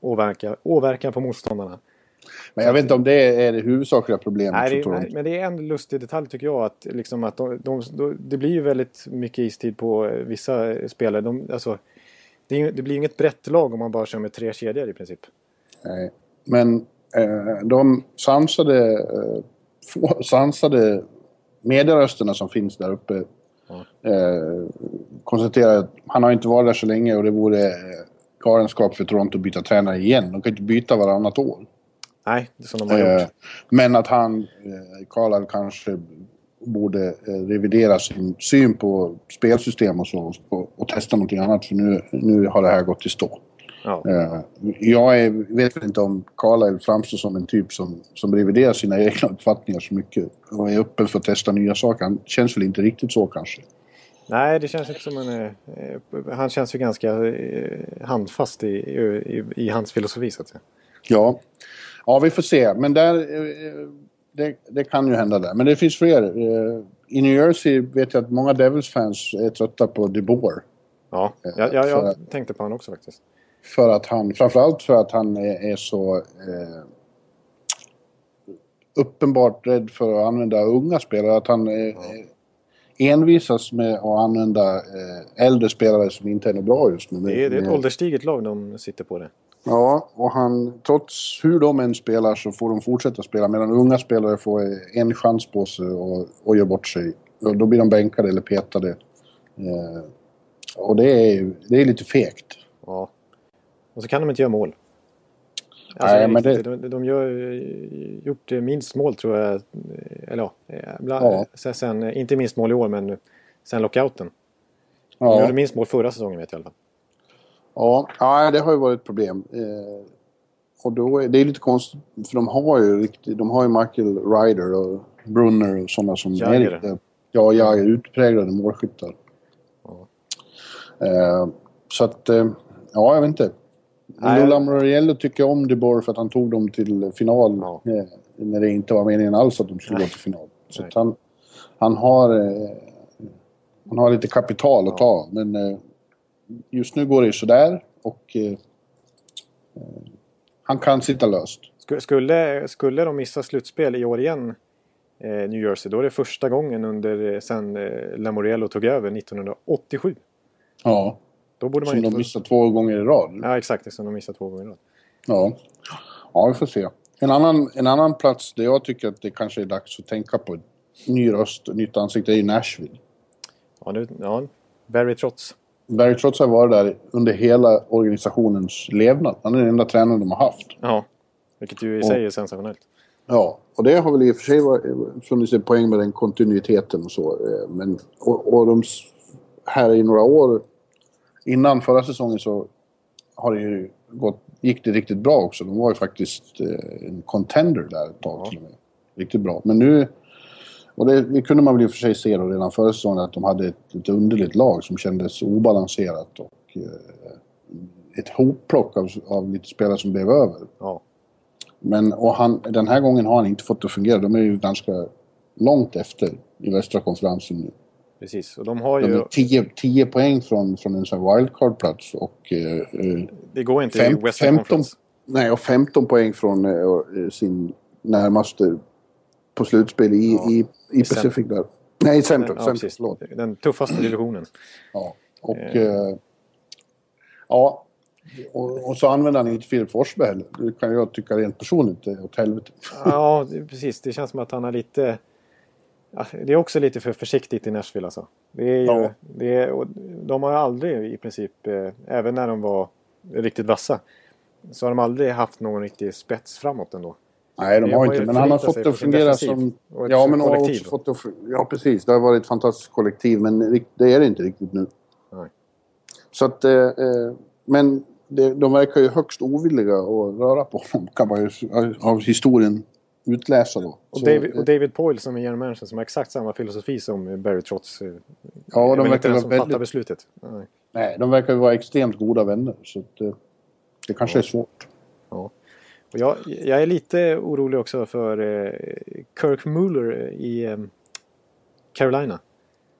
åverkan, åverkan på motståndarna. Men jag vet inte om det är det huvudsakliga problemet. Nej, det, nej, men det är en lustig detalj tycker jag. Att liksom att de, de, de, det blir ju väldigt mycket istid på vissa spelare. De, alltså, det, det blir ju inget brett lag om man bara kör med tre kedjor i princip. Nej, men eh, de sansade, eh, sansade medierösterna som finns där uppe. Mm. Eh, konstaterar att han har inte varit där så länge och det vore galenskap för Toronto att byta tränare igen. De kan inte byta varannat år. Nej, det är som de har eh, gjort. Men att han, eh, Karl kanske borde eh, revidera sin syn på spelsystem och så och, och testa någonting annat, för nu, nu har det här gått till stå. Ja. Eh, jag är, vet inte om Karl framstår som en typ som, som reviderar sina egna uppfattningar så mycket och är öppen för att testa nya saker. Han känns väl inte riktigt så kanske. Nej, det känns inte som en... Eh, han känns ju ganska eh, handfast i, i, i hans filosofi så att säga. Ja. Ja, vi får se. Men där, det, det kan ju hända där. Men det finns fler. I New Jersey vet jag att många Devils-fans är trötta på DeBoer. Ja, jag, jag, jag att, tänkte på han också faktiskt. För att han, framförallt för att han är, är så eh, uppenbart rädd för att använda unga spelare. Att han eh, ja. envisas med att använda eh, äldre spelare som inte är bra just nu. Det är, det är ett ålderstiget lag de sitter på det. Ja, och han, trots hur de än spelar så får de fortsätta spela, medan unga spelare får en chans på sig och, och gör bort sig. Och då blir de bänkade eller petade. Eh, och det är, det är lite fegt. Ja, och så kan de inte göra mål. Alltså, nej, men det... De, de gör gjort minst mål tror jag, eller ja, ja. Sen, inte minst mål i år, men sen lockouten. De ja. gjorde minst mål förra säsongen vet jag i alla fall. Ja, ja, det har ju varit ett problem. Eh, och då är det är lite konstigt, för de har ju riktigt, de har ju Michael Ryder och Brunner och sådana som Jagger. är lite, ja, jag är utpräglade målskyttar. Ja. Eh, så att, eh, ja, jag vet inte. Lamoriello tycker om DeBoer för att han tog dem till final ja. eh, när det inte var meningen alls att de skulle gå till final. Så att han, han har, eh, han har lite kapital att ja. ta, men eh, just nu går det ju sådär och eh, han kan sitta löst. Skulle, skulle de missa slutspel i år igen eh, New Jersey, då är det första gången under sen eh, Lamoriello tog över nittonhundraåttiosju. Ja, då borde man som inte... de missade två gånger i rad. Ja, exakt, som de missade två gånger i rad. Ja, ja vi får se. En annan, en annan plats där jag tycker att det kanske är dags att tänka på ny röst, nytt ansikte, är ju Nashville. Ja, nu, ja, Barry Trotz. Barry Trotz har varit där under hela organisationens levnad. Han är den enda tränaren de har haft. Ja, vilket ju i sig är sensationellt. Ja, och det har väl i och för sig funnits en poäng med den kontinuiteten och så. Men, och, och de här i några år innan förra säsongen så har det ju gått, gick det riktigt bra också. De var ju faktiskt en contender där ett tag till och med. Riktigt bra. Men nu... Och det, det kunde man väl i och för sig se då redan förra säsongen att de hade ett, ett underligt lag som kändes obalanserat och eh, ett hopplock av, av lite spelare som blev över. Ja. Men och han, den här gången har han inte fått det att fungera. De är ju ganska långt efter i västra konferensen nu. Precis. Och de har ju... De är tio, tio poäng från, från en sån här wildcard-plats och... Eh, det går inte fem, i västra konferensen. Nej, och femton poäng från eh, sin närmaste... på slutspel i, ja. i, i Pacific där. Nej, i centrum. Ja, centrum ja, den tuffaste divisionen. Ja, och, eh. ja. Och, och så använder han inte Filip Forsberg heller. Det kan jag tycka rent personligt åt helvete. Ja, precis. Det känns som att han har lite... Det är också lite för försiktigt i Nashville alltså. Det är ju, ja. det är, och de har aldrig i princip, även när de var riktigt vassa, så har de aldrig haft någon riktig spets framåt ändå. Nej, de har inte, men han har fått det fungera som... Ja, men har också fått det, ja, precis. Det har varit ett fantastiskt kollektiv, men det är det inte riktigt nu. Nej. Så att, eh, men det, de verkar ju högst ovilliga att röra på honom, kan man ju av historien utläsa då. Och så, David, och David Poyle som är generalmanager, som har exakt samma filosofi som Barry Trotz. Ja, de verkar som väldigt... fattar beslutet. Nej. Nej, de verkar ju vara extremt goda vänner, så att, eh, det kanske ja. är svårt. Ja. Och jag, jag är lite orolig också för eh, Kirk Muller i eh, Carolina.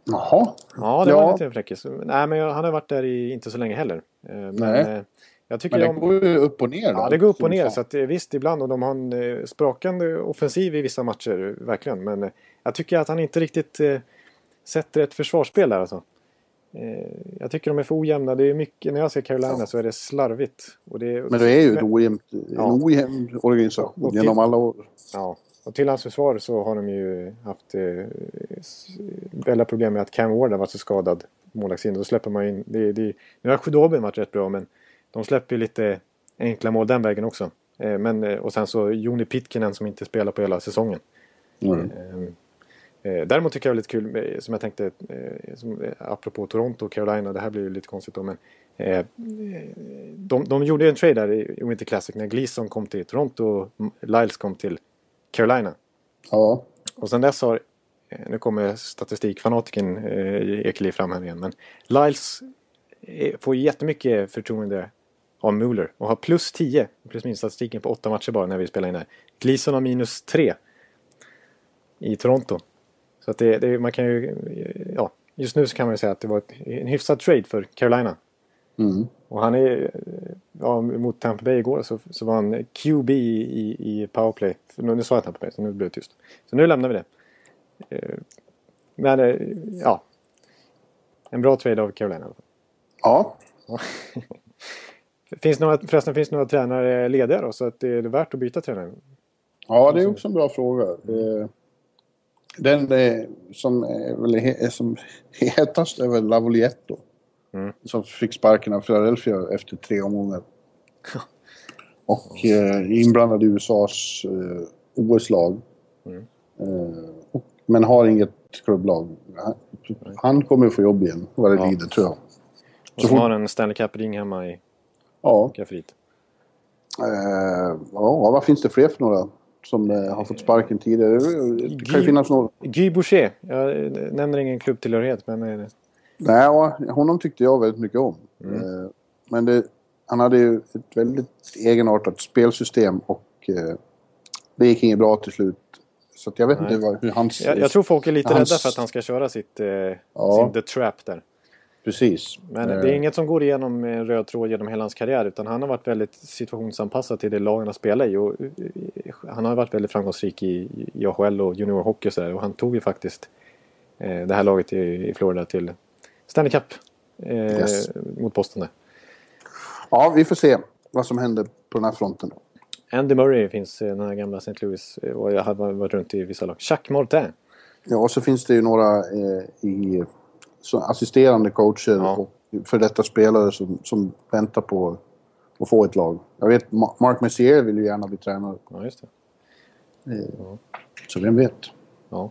Jaha. Ja, det ja. var lite en fräckis. Nej, men jag, han har varit där i inte så länge heller. Eh, men Nej. Eh, jag tycker men det de, går ju upp och ner. Då, ja, det går upp och ner. Så att, visst, ibland. Och de har en eh, sprakande offensiv i vissa matcher, verkligen. Men eh, jag tycker att han inte riktigt eh, sätter ett försvarsspel där. Alltså. Jag tycker de är för ojämna. Det är mycket, när jag ser Carolina ja. så är det slarvigt. Och det, och men det är ju men, ojämt, ja. en ojämn organisation till, genom alla år. Ja, och till hans försvar så har de ju haft eh, väldigt problem med att Cam Ward har varit så skadad på målvaktssidan. Då släpper man in... Det, det, nu har Khudobin varit rätt bra, men de släpper ju lite enkla mål den vägen också. Eh, men, och sen så Joni Pitkinen som inte spelar på hela säsongen. Mm. Eh, Däremot tycker jag det är lite kul, som jag tänkte, som, apropå Toronto och Carolina, det här blir ju lite konstigt då, men eh, de, de gjorde ju en trade där i Winter Classic när Gleason kom till Toronto och Lyles kom till Carolina. Ja. Och sen dess har, nu kommer statistikfanatiken eh, Ekeliu fram här igen, men Lyles får jättemycket förtroende av Muller och har plus tio, plus minst statistiken på åtta matcher bara när vi spelar in här. Gleason har minus tre i Toronto. Så att det, det, man kan ju, ja, just nu så kan man ju säga att det var ett, en hyfsad trade för Carolina. Mm. Och han är, ja, mot Tampa Bay igår så, så var han Q B i, i, i powerplay. Nu, nu sa jag Tampa Bay, så nu blev det tyst. Så nu lämnar vi det. Men, ja. En bra trade av Carolina. Ja. finns några, förresten finns några tränare lediga då, så att det är värt att byta tränare. Ja, det är också en bra fråga. Det... Den som är väl som hetast är väl Laviolette då. Mm. Som fick sparken av Philadelphia efter tre omgångar. Och eh, inblandad i U S A's eh, O S-lag. Mm. Eh, och, men har inget klubblag. Han, han kommer få jobb igen, vad det ja. lider, tror jag. Och så som har en Stanley Cup-ring hemma i ja. Kaffrit. Eh, ja, vad finns det fler för några? Som har fått sparken tidigare. Det kan ju finnas någon. Guy Boucher. Jag nämner ingen klubbtillhörighet, men... Nej, honom tyckte jag väldigt mycket om. Mm. Men det, han hade ju ett väldigt egenartat spelsystem och det gick inget bra till slut. Så att jag vet Nej. inte vad, hur hans... Jag, jag tror folk är lite hans... rädda för att han ska köra sitt, ja. sin The Trap där. Precis. Men det är inget som går igenom en röd tråd genom hela hans karriär, utan han har varit väldigt situationsanpassad till det lagen har spelat i, och han har varit väldigt framgångsrik i A H L och juniorhockey och sådär, och han tog ju faktiskt eh, det här laget i, i Florida till Stanley Cup eh, yes. mot Boston där. Ja, vi får se vad som händer på den här fronten. Andy Murray finns, den här gamla Saint Louis, och jag hade varit runt i vissa lag. Jacques Martin. Ja, och så finns det ju några eh, i... Så assisterande coacher ja. och för detta spelare som, som väntar på att få ett lag. Jag vet, Mark Messier vill ju gärna bli tränare. Ja, just det. E- ja. Så vem vet. Ja.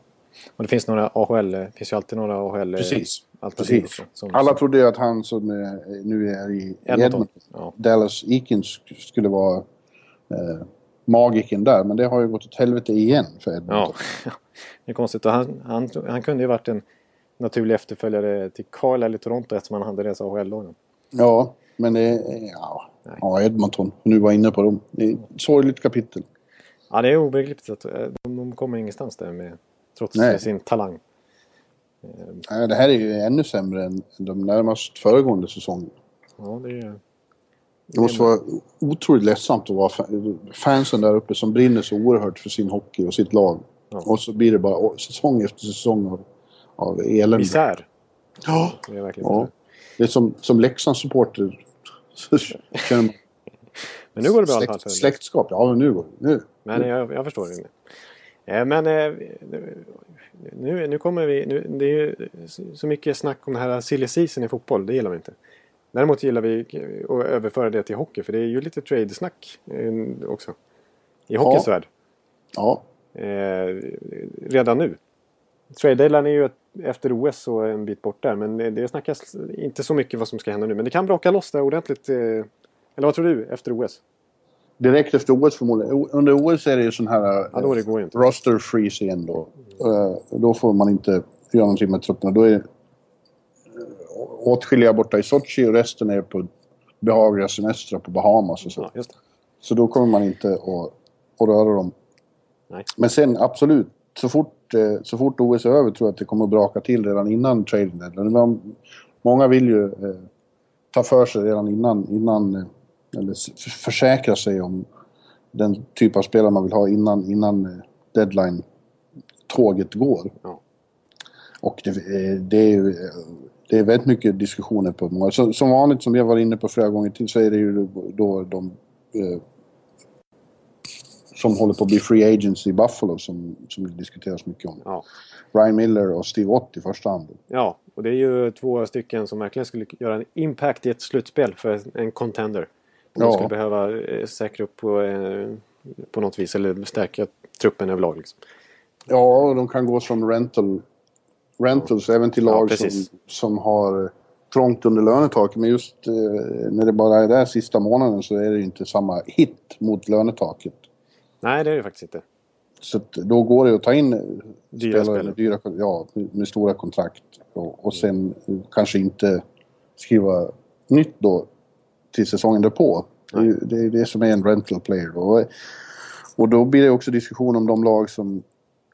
Och det finns några A H L, det finns ju alltid några A H L. Precis. Precis. Som, alla trodde ju att han som är, nu är i Edmonton, ja. Dallas Eakins, skulle vara eh, magiken där. Men det har ju gått åt helvete igen för Edmonton. Ja, det är konstigt. Och han, han, han kunde ju varit en naturlig efterföljare till Karl eller Toronto, eftersom man hade resa A H L-lånen. Ja, men det är... Ja, ja, Edmonton. Nu var inne på dem. Det är ett sorgligt kapitel. Ja, det är obegripligt att de kommer ingenstans där med, trots Nej. sin talang. Nej, det här är ju ännu sämre än de närmast föregående säsongen. Ja, det är... Det måste vara otroligt ledsamt att vara fansen där uppe som brinner så oerhört för sin hockey och sitt lag. Ja. Och så blir det bara säsong efter säsong av av elen. Misär. Ja. Det är verkligen ja. Det är som som Leksands-supporter. Men nu går det bra. Släkt, fall, släktskap. Ja, nu går det. Nu. Men jag, jag förstår det. Eh, men eh, nu nu kommer vi nu, det är ju så mycket snack om det här silly season i fotboll, det gillar vi inte. Däremot gillar vi att överföra det till hockey, för det är ju lite trade-snack eh, också. I hockeyns värld. Ja. ja. Eh, redan nu. Trade-deadline är ju ett efter O S så en bit bort där. Men det snackas inte så mycket vad som ska hända nu. Men det kan braka loss där ordentligt. Eller vad tror du efter O S? Direkt efter O S förmodligen. Under O S är det ju sån här ja, då det går inte. Roster freeze igen då. Då får man inte göra någonting med trupperna. Då är åtskilliga borta i Sochi och resten är på behagliga semestrar på Bahamas och så. Ja, just det. Så då kommer man inte att, att röra dem. Nej. Men sen absolut, så fort så fort O S är över tror jag att det kommer att braka till redan innan trading deadline. Många vill ju eh, ta för sig redan innan, innan eller försäkra sig om den typ av spelare man vill ha innan, innan deadline-tåget går. Ja. Och det, det, är ju, det är väldigt mycket diskussioner på många. Så, som vanligt, som jag var inne på flera gånger till, så är det ju då de eh, som håller på att bli free agents i Buffalo som, som diskuteras mycket om. Ja. Ryan Miller och Steve Ott i första hand. Ja, och det är ju två stycken som verkligen skulle göra en impact i ett slutspel för en contender. De ja. skulle behöva säkra upp på, på något vis eller stärka truppen överlag. Liksom. Ja, och de kan gå från rental, rentals ja. även till lag ja, som, som har trångt under lönetaket. Men just eh, när det bara är där sista månaden så är det ju inte samma hit mot lönetaket. Nej, det är det faktiskt inte. Så då går det att ta in dyra spelare dyra, ja, med stora kontrakt och, och sen mm. kanske inte skriva nytt då till säsongen därpå. Mm. Det är det som är en rental player. Och, och då blir det också diskussion om de lag som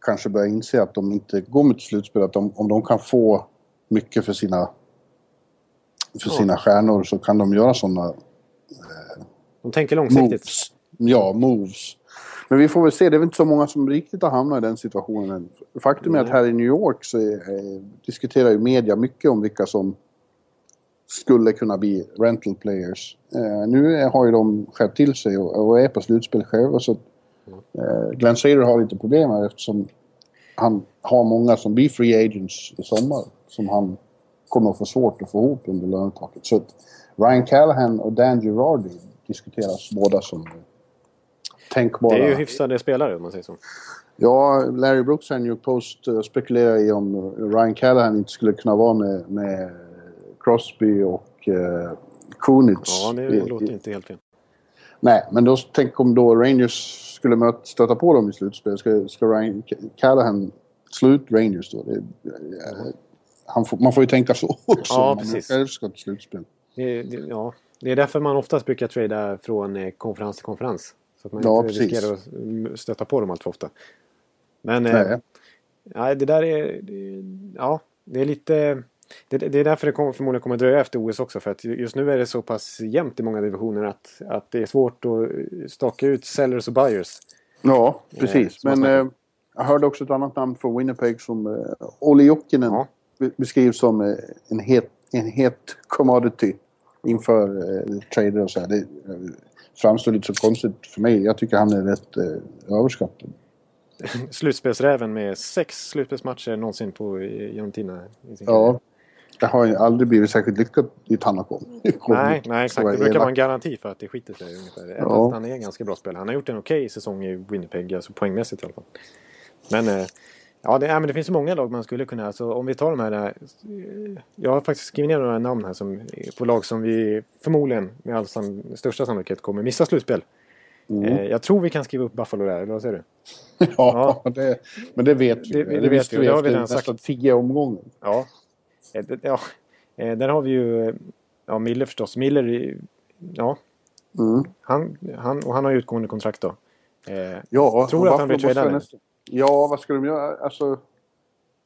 kanske börjar inse att de inte går mot slutspel, att de, om de kan få mycket för sina för sina mm. stjärnor så kan de göra sådana eh, de tänker långsiktigt. Moves. Ja, moves. Men vi får väl se, det är väl inte så många som riktigt har hamnat i den situationen. Faktum är att här i New York så eh, diskuterar ju media mycket om vilka som skulle kunna bli rental players. Eh, nu är, har ju de skärpt till sig och, och är på slutspel själva så eh, Glenn Sader har lite problem här eftersom han har många som blir free agents i sommar som han kommer att få svårt att få ihop under lönetaket. Så att Ryan Callahan och Dan Girardi diskuteras båda som tänkbara. Det är ju hyfsade spelare om man säger så. Ja, Larry Brooks här i New York Post spekulerar i om Ryan Callahan inte skulle kunna vara med, med Crosby och eh, Kunitz. Ja, det låter inte helt fel. Nej, men då tänk om då Rangers skulle möta, stöta på dem i slutspel. Ska, ska Ryan Callahan slut Rangers då? Det, han får, man får ju tänka så också. Ja, precis. Man ska till slutspel. Det, det, ja, det är därför man oftast brukar trada från konferens till konferens. Så att man ja, inte precis. riskerar att stöta på dem allt för ofta. Men nej. Eh, nej, det där är det, ja, det är lite det, det är därför det kom, förmodligen kommer dröja efter O S också för att just nu är det så pass jämnt i många divisioner att, att det är svårt att staka ut sellers och buyers. Ja, precis. Eh, Men eh, jag hörde också ett annat namn från Winnipeg som eh, Olli Jokinen ja. beskrivs som eh, en, het, en het commodity inför eh, trader och så här. Det, eh, framstår lite så konstigt för mig. Jag tycker han är rätt eh, överskattad. Slutspelsräven med sex slutspelsmatcher någonsin på genom tiden. Ja, det har ju aldrig blivit särskilt lyckat i Tanakom. Nej, nej, exakt. Det brukar vara en garanti för att det skiter sig ungefär. Även ja. att han är en ganska bra spelare. Han har gjort en okej okay säsong i Winnipeg, alltså poängmässigt i alla fall. Men, eh, ja, det, ja, men det finns så många lag man skulle kunna... Alltså, om vi tar de här... Där, jag har faktiskt skrivit ner några namn här som, på lag som vi förmodligen med all sam, största sannolikhet kommer missa slutspel. Mm. Eh, jag tror vi kan skriva upp Buffalo där, eller vad säger du? ja, ja. Det, men det vet vi. Det, det, det vet vi, det har vi redan sagt. Tio omgångar. Ja. Eh, det, ja. Eh, där har vi ju ja, Miller förstås. Miller, ja. Mm. Han, han, och han har utgående kontrakt då. Eh, ja, tror att han blir tradad. Ja, vad skulle de göra? Alltså,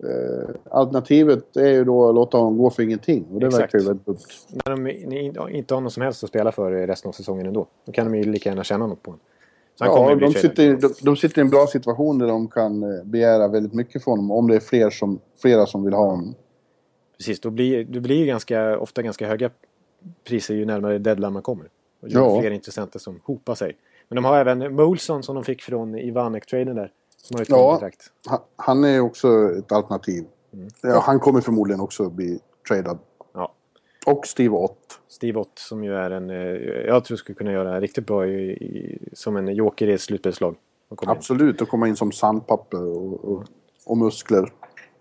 eh, alternativet är ju då att låta honom gå för ingenting. Och det verkar ju väldigt dumt. När de inte har något som helst att spela för resten av säsongen ändå. Då kan de ju lika gärna tjäna något på honom. Ja, de sitter, de, de sitter i en bra situation där de kan begära väldigt mycket från honom. Om det är fler som, flera som vill ha honom. Precis, då blir, det blir ju ganska, ofta ganska höga priser ju närmare deadline man kommer. Och ju ja. fler intressenter som hopar sig. Men de har även Molson som de fick från Ivanek-traden där. Ja, han är också ett alternativ. Mm. Ja, han kommer förmodligen också bli tradad. Ja. Och Steve Ott. Steve Ott som ju är en... Jag tror skulle kunna göra riktigt bra i, i, som en joker i ett slutspelslag. Absolut, in. och komma in som sandpapper och, och, och muskler.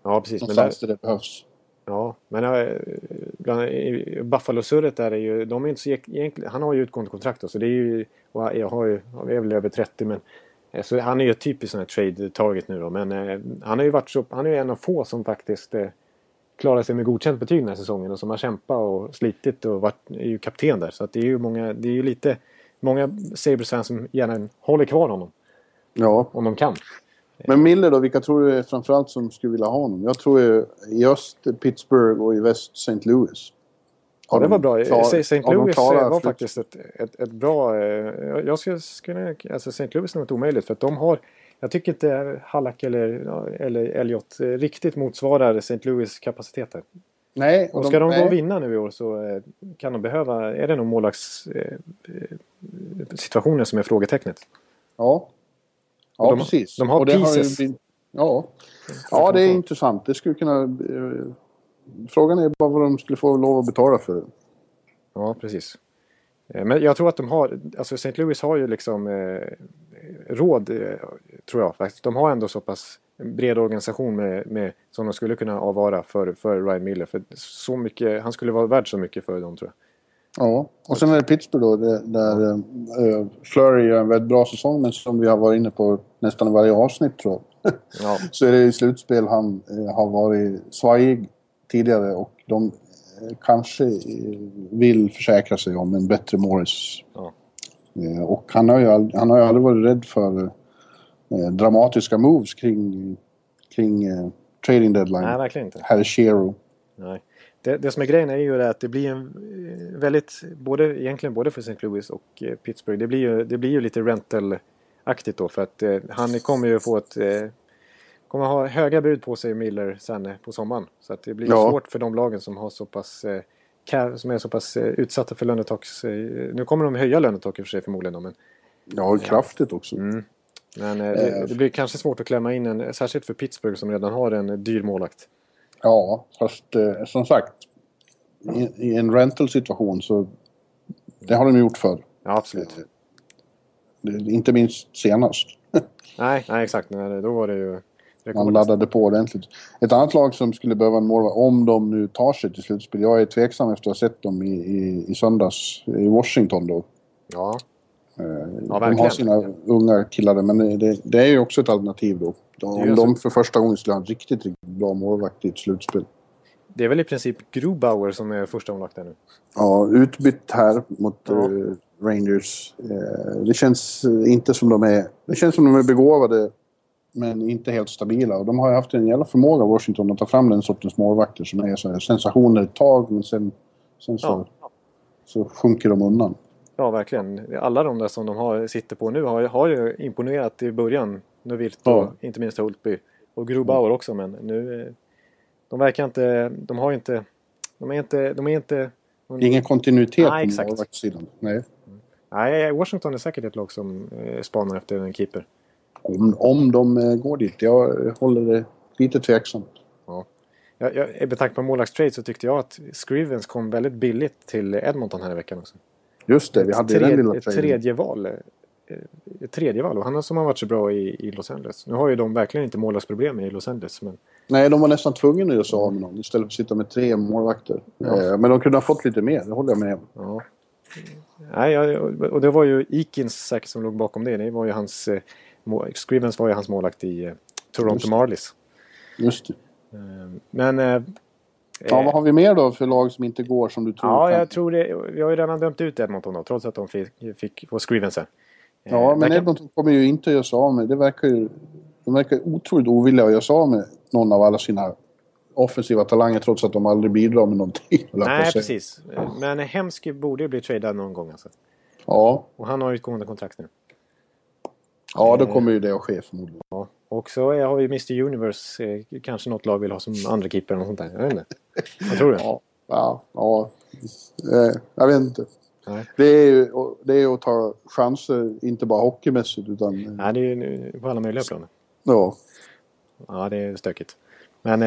Ja, precis. Men där, det behövs. Ja, men bland, Buffalo-surret där är ju, de är inte så egentligen, han har ju utgående kontrakt så det är ju, och jag har ju, jag är väl över trettio, men så han är ju typiskt sån här trade-target nu då, men han har ju varit så, han är ju en av få som faktiskt eh, klarar sig med godkänt betyg den här säsongen och som har kämpat och slitit och varit, är ju kapten där, så att det är ju många, det är ju lite, många Sabres-fans som gärna håller kvar honom. Ja. Om de kan. Men Miller då, vilka tror du är framförallt som skulle vilja ha honom? Jag tror ju i öst Pittsburgh och i väst Saint Louis. Ja, det var bra. Saint Louis var faktiskt ett, ett, ett bra... Jag skulle, skulle, alltså Saint Louis är något omöjligt för att de har... Jag tycker inte Halak eller, eller Elliot riktigt motsvarar Saint Louis kapaciteter. Nej. Och, och ska de, de gå och vinna nu i år så kan de behöva... Är det någon målvakts situationen som är frågetecknet? Ja. Ja, de, precis. De har och det pieces. Har ju, ja. ja, det är intressant. Det skulle kunna... Eh, frågan är bara vad de skulle få lov att betala för det. Ja, precis. Eh, men jag tror att de har... Alltså Saint Louis har ju liksom eh, råd, eh, tror jag faktiskt. De har ändå så pass bred organisation med, med, som de skulle kunna avvara för, för Ryan Miller. För så mycket, han skulle vara värd så mycket för dem, tror jag. Ja, och sen är det Pittsburgh då, det, där äh, Fleury gör en väldigt bra säsong, men som vi har varit inne på nästan varje avsnitt tror jag. Ja. Så är det i slutspel han äh, har varit svajig tidigare och de äh, kanske äh, vill försäkra sig om en bättre Morris. Ja. Äh, och han har ju aldrig, han har ju aldrig varit rädd för äh, dramatiska moves kring, kring äh, trading deadline. Nej, verkligen inte. Här är Shero. Nej. Det, det som är grejen är ju att det blir en väldigt, både, egentligen både för Saint Louis och eh, Pittsburgh, det blir ju, det blir ju lite rental-aktigt då för att eh, han kommer ju få ett, eh, kommer ha höga bud på sig Miller sen eh, på sommaren. Så att det blir ja. svårt för de lagen som har så pass, eh, car, som är så pass eh, utsatta för lönetaks. Eh, nu kommer de höja lönetaket för sig förmodligen då, men... Ja, kraftigt också. Mm. Men eh, det, det blir kanske svårt att klämma in en, särskilt för Pittsburgh som redan har en dyr målakt. Ja, fast eh, som sagt i, i en rental-situation så det har de gjort förr. Ja, absolut. Det, det, inte minst senast. nej, nej, exakt. Nej, då var det ju... Det man laddade på ordentligt. Ett annat lag som skulle behöva en målvakt om de nu tar sig till slutspel. Jag är tveksam efter att ha sett dem i, i, i söndags i Washington då. Ja. Eh, ja de verkligen. Har sina unga killar, men det, det är ju också ett alternativ då. Om de för första gången skulle ha en riktigt, riktigt bra målvakt i ett slutspel. Det är väl i princip Grubauer som är första målvakt där nu? Ja, utbytt här mot ja. eh, Rangers. Eh, det känns inte som de är... Det känns som de är begåvade men inte helt stabila. Och de har ju haft en jävla förmåga, Washington, att ta fram den sortens målvakter som är så här sensationer ett tag men sen, sen så, ja. så sjunker de undan. Ja, verkligen. Alla de där som de har, sitter på nu har, har ju imponerat i början. Nu Virtu, ja. inte minst Holtby och Grubauer ja. också, men nu de verkar inte, de har inte de är inte, de är inte de, ingen kontinuitet nej, på målvaktssidan. Nej. Nej, Washington är säkert ett lag som spanar efter en keeper. Om, om de går dit, jag håller det lite tveksamt. Ja. Jag, jag, med tanke på målvaktstrade så tyckte jag att Scrivens kom väldigt billigt till Edmonton här i veckan också. Just det, vi hade ett, den tredje, tredje val. tredje val och han som har varit så bra i, i Los Angeles. Nu har ju de verkligen inte målvaktsproblem i Los Angeles. Men... Nej, de var nästan tvungna att säga av någon istället för att sitta med tre målvakter. Ja. Eh, men de kunde ha fått lite mer, det håller jag med. Ja. Nej, och det var ju Eakins säkert som låg bakom det. Det var ju hans, eh, Scrivens var ju hans målvakt i eh, Toronto Just. Marlies. Just det. Eh, men... Eh, Ja, vad har vi mer då för lag som inte går som du tror? Ja, jag tror det. Vi har ju redan dömt ut Edmonton då, trots att de fick, fick få Scrivens här. Ja, men kan... Edmonton kommer ju inte att göra sig av med. Det verkar ju, de verkar otroligt ovilliga att göra sig av med någon av alla sina offensiva talanger trots att de aldrig bidrar med någonting. Nej, precis. Men Hemsky borde ju bli tradad någon gång alltså. Ja. Och han har ju utgående kontrakt nu. Ja, då kommer ju det att ske förmodligen. Ja. Och så har vi mister Universe. Kanske något lag vill ha som andra keeper eller något sånt där. Jag vet inte. Vad tror du? Ja, ja, ja. Jag vet inte. Nej. Det är ju det är att ta chanser, inte bara hockeymässigt utan... Nej, det är ju på alla möjliga planer. Ja. Ja, det är stökigt. Men,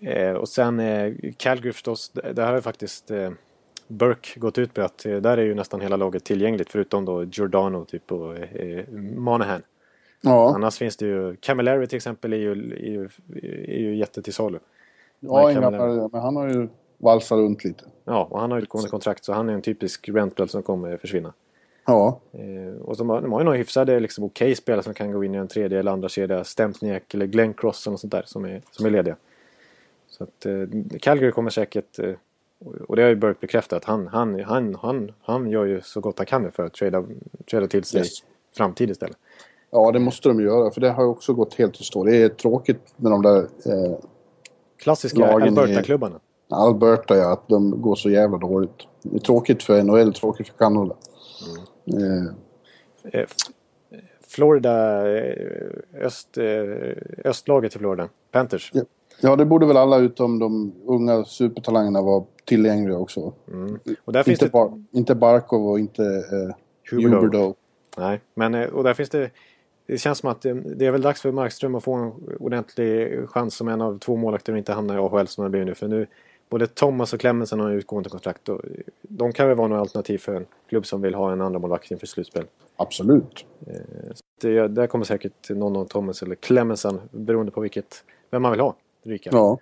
eh, och sen eh, Calgary förstås, där har ju faktiskt eh, Burke gått ut på att eh, där är ju nästan hela laget tillgängligt förutom då Giordano typ och eh, Monahan. Ja. Annars finns det ju Camilleri till exempel är ju, är ju, är ju jätte till salu. Ja, inga problem, men han har ju valsat runt lite. Ja, och han har utgående kontrakt så han är en typisk rental som kommer försvinna. Ja. Eh, och de har, de har ju några hyfsade liksom, okej spelare som kan gå in i en tredje eller andra kedja, Stempniak eller Glenn Cross och sånt där som är, som är lediga. Så att eh, Calgary kommer säkert eh, och det har ju börjat bekräfta att han, han, han, han, han gör ju så gott han kan för att trada, trada till sig yes. framtid istället. Ja, det måste de göra för det har ju också gått helt att stå. Det är tråkigt med de där eh, klassiska Alberta-klubbarna. Alberta, ja, att de går så jävla dåligt. Det är tråkigt för N H L, tråkigt för Kanada. Mm. Eh. Florida, öst, östlaget i Florida, Panthers. Ja. Ja, det borde väl alla utom de unga supertalangerna vara tillgängliga också. Mm. Och där inte, finns det... Bar- inte Barkov och inte eh, Huberdeau. Nej, men och där finns det... Det känns som att det, det är väl dags för Markström att få en ordentlig chans som en av två målvakter inte hamnar i A H L som han blir nu. För nu, både Thomas och Clemensen har utgående kontrakt. Och de kan väl vara något alternativ för en klubb som vill ha en andra målvakt inför slutspel. Absolut. Så det, där kommer säkert någon av Thomas eller Clemensen, beroende på vilket, vem man vill ha. Rika. Ja.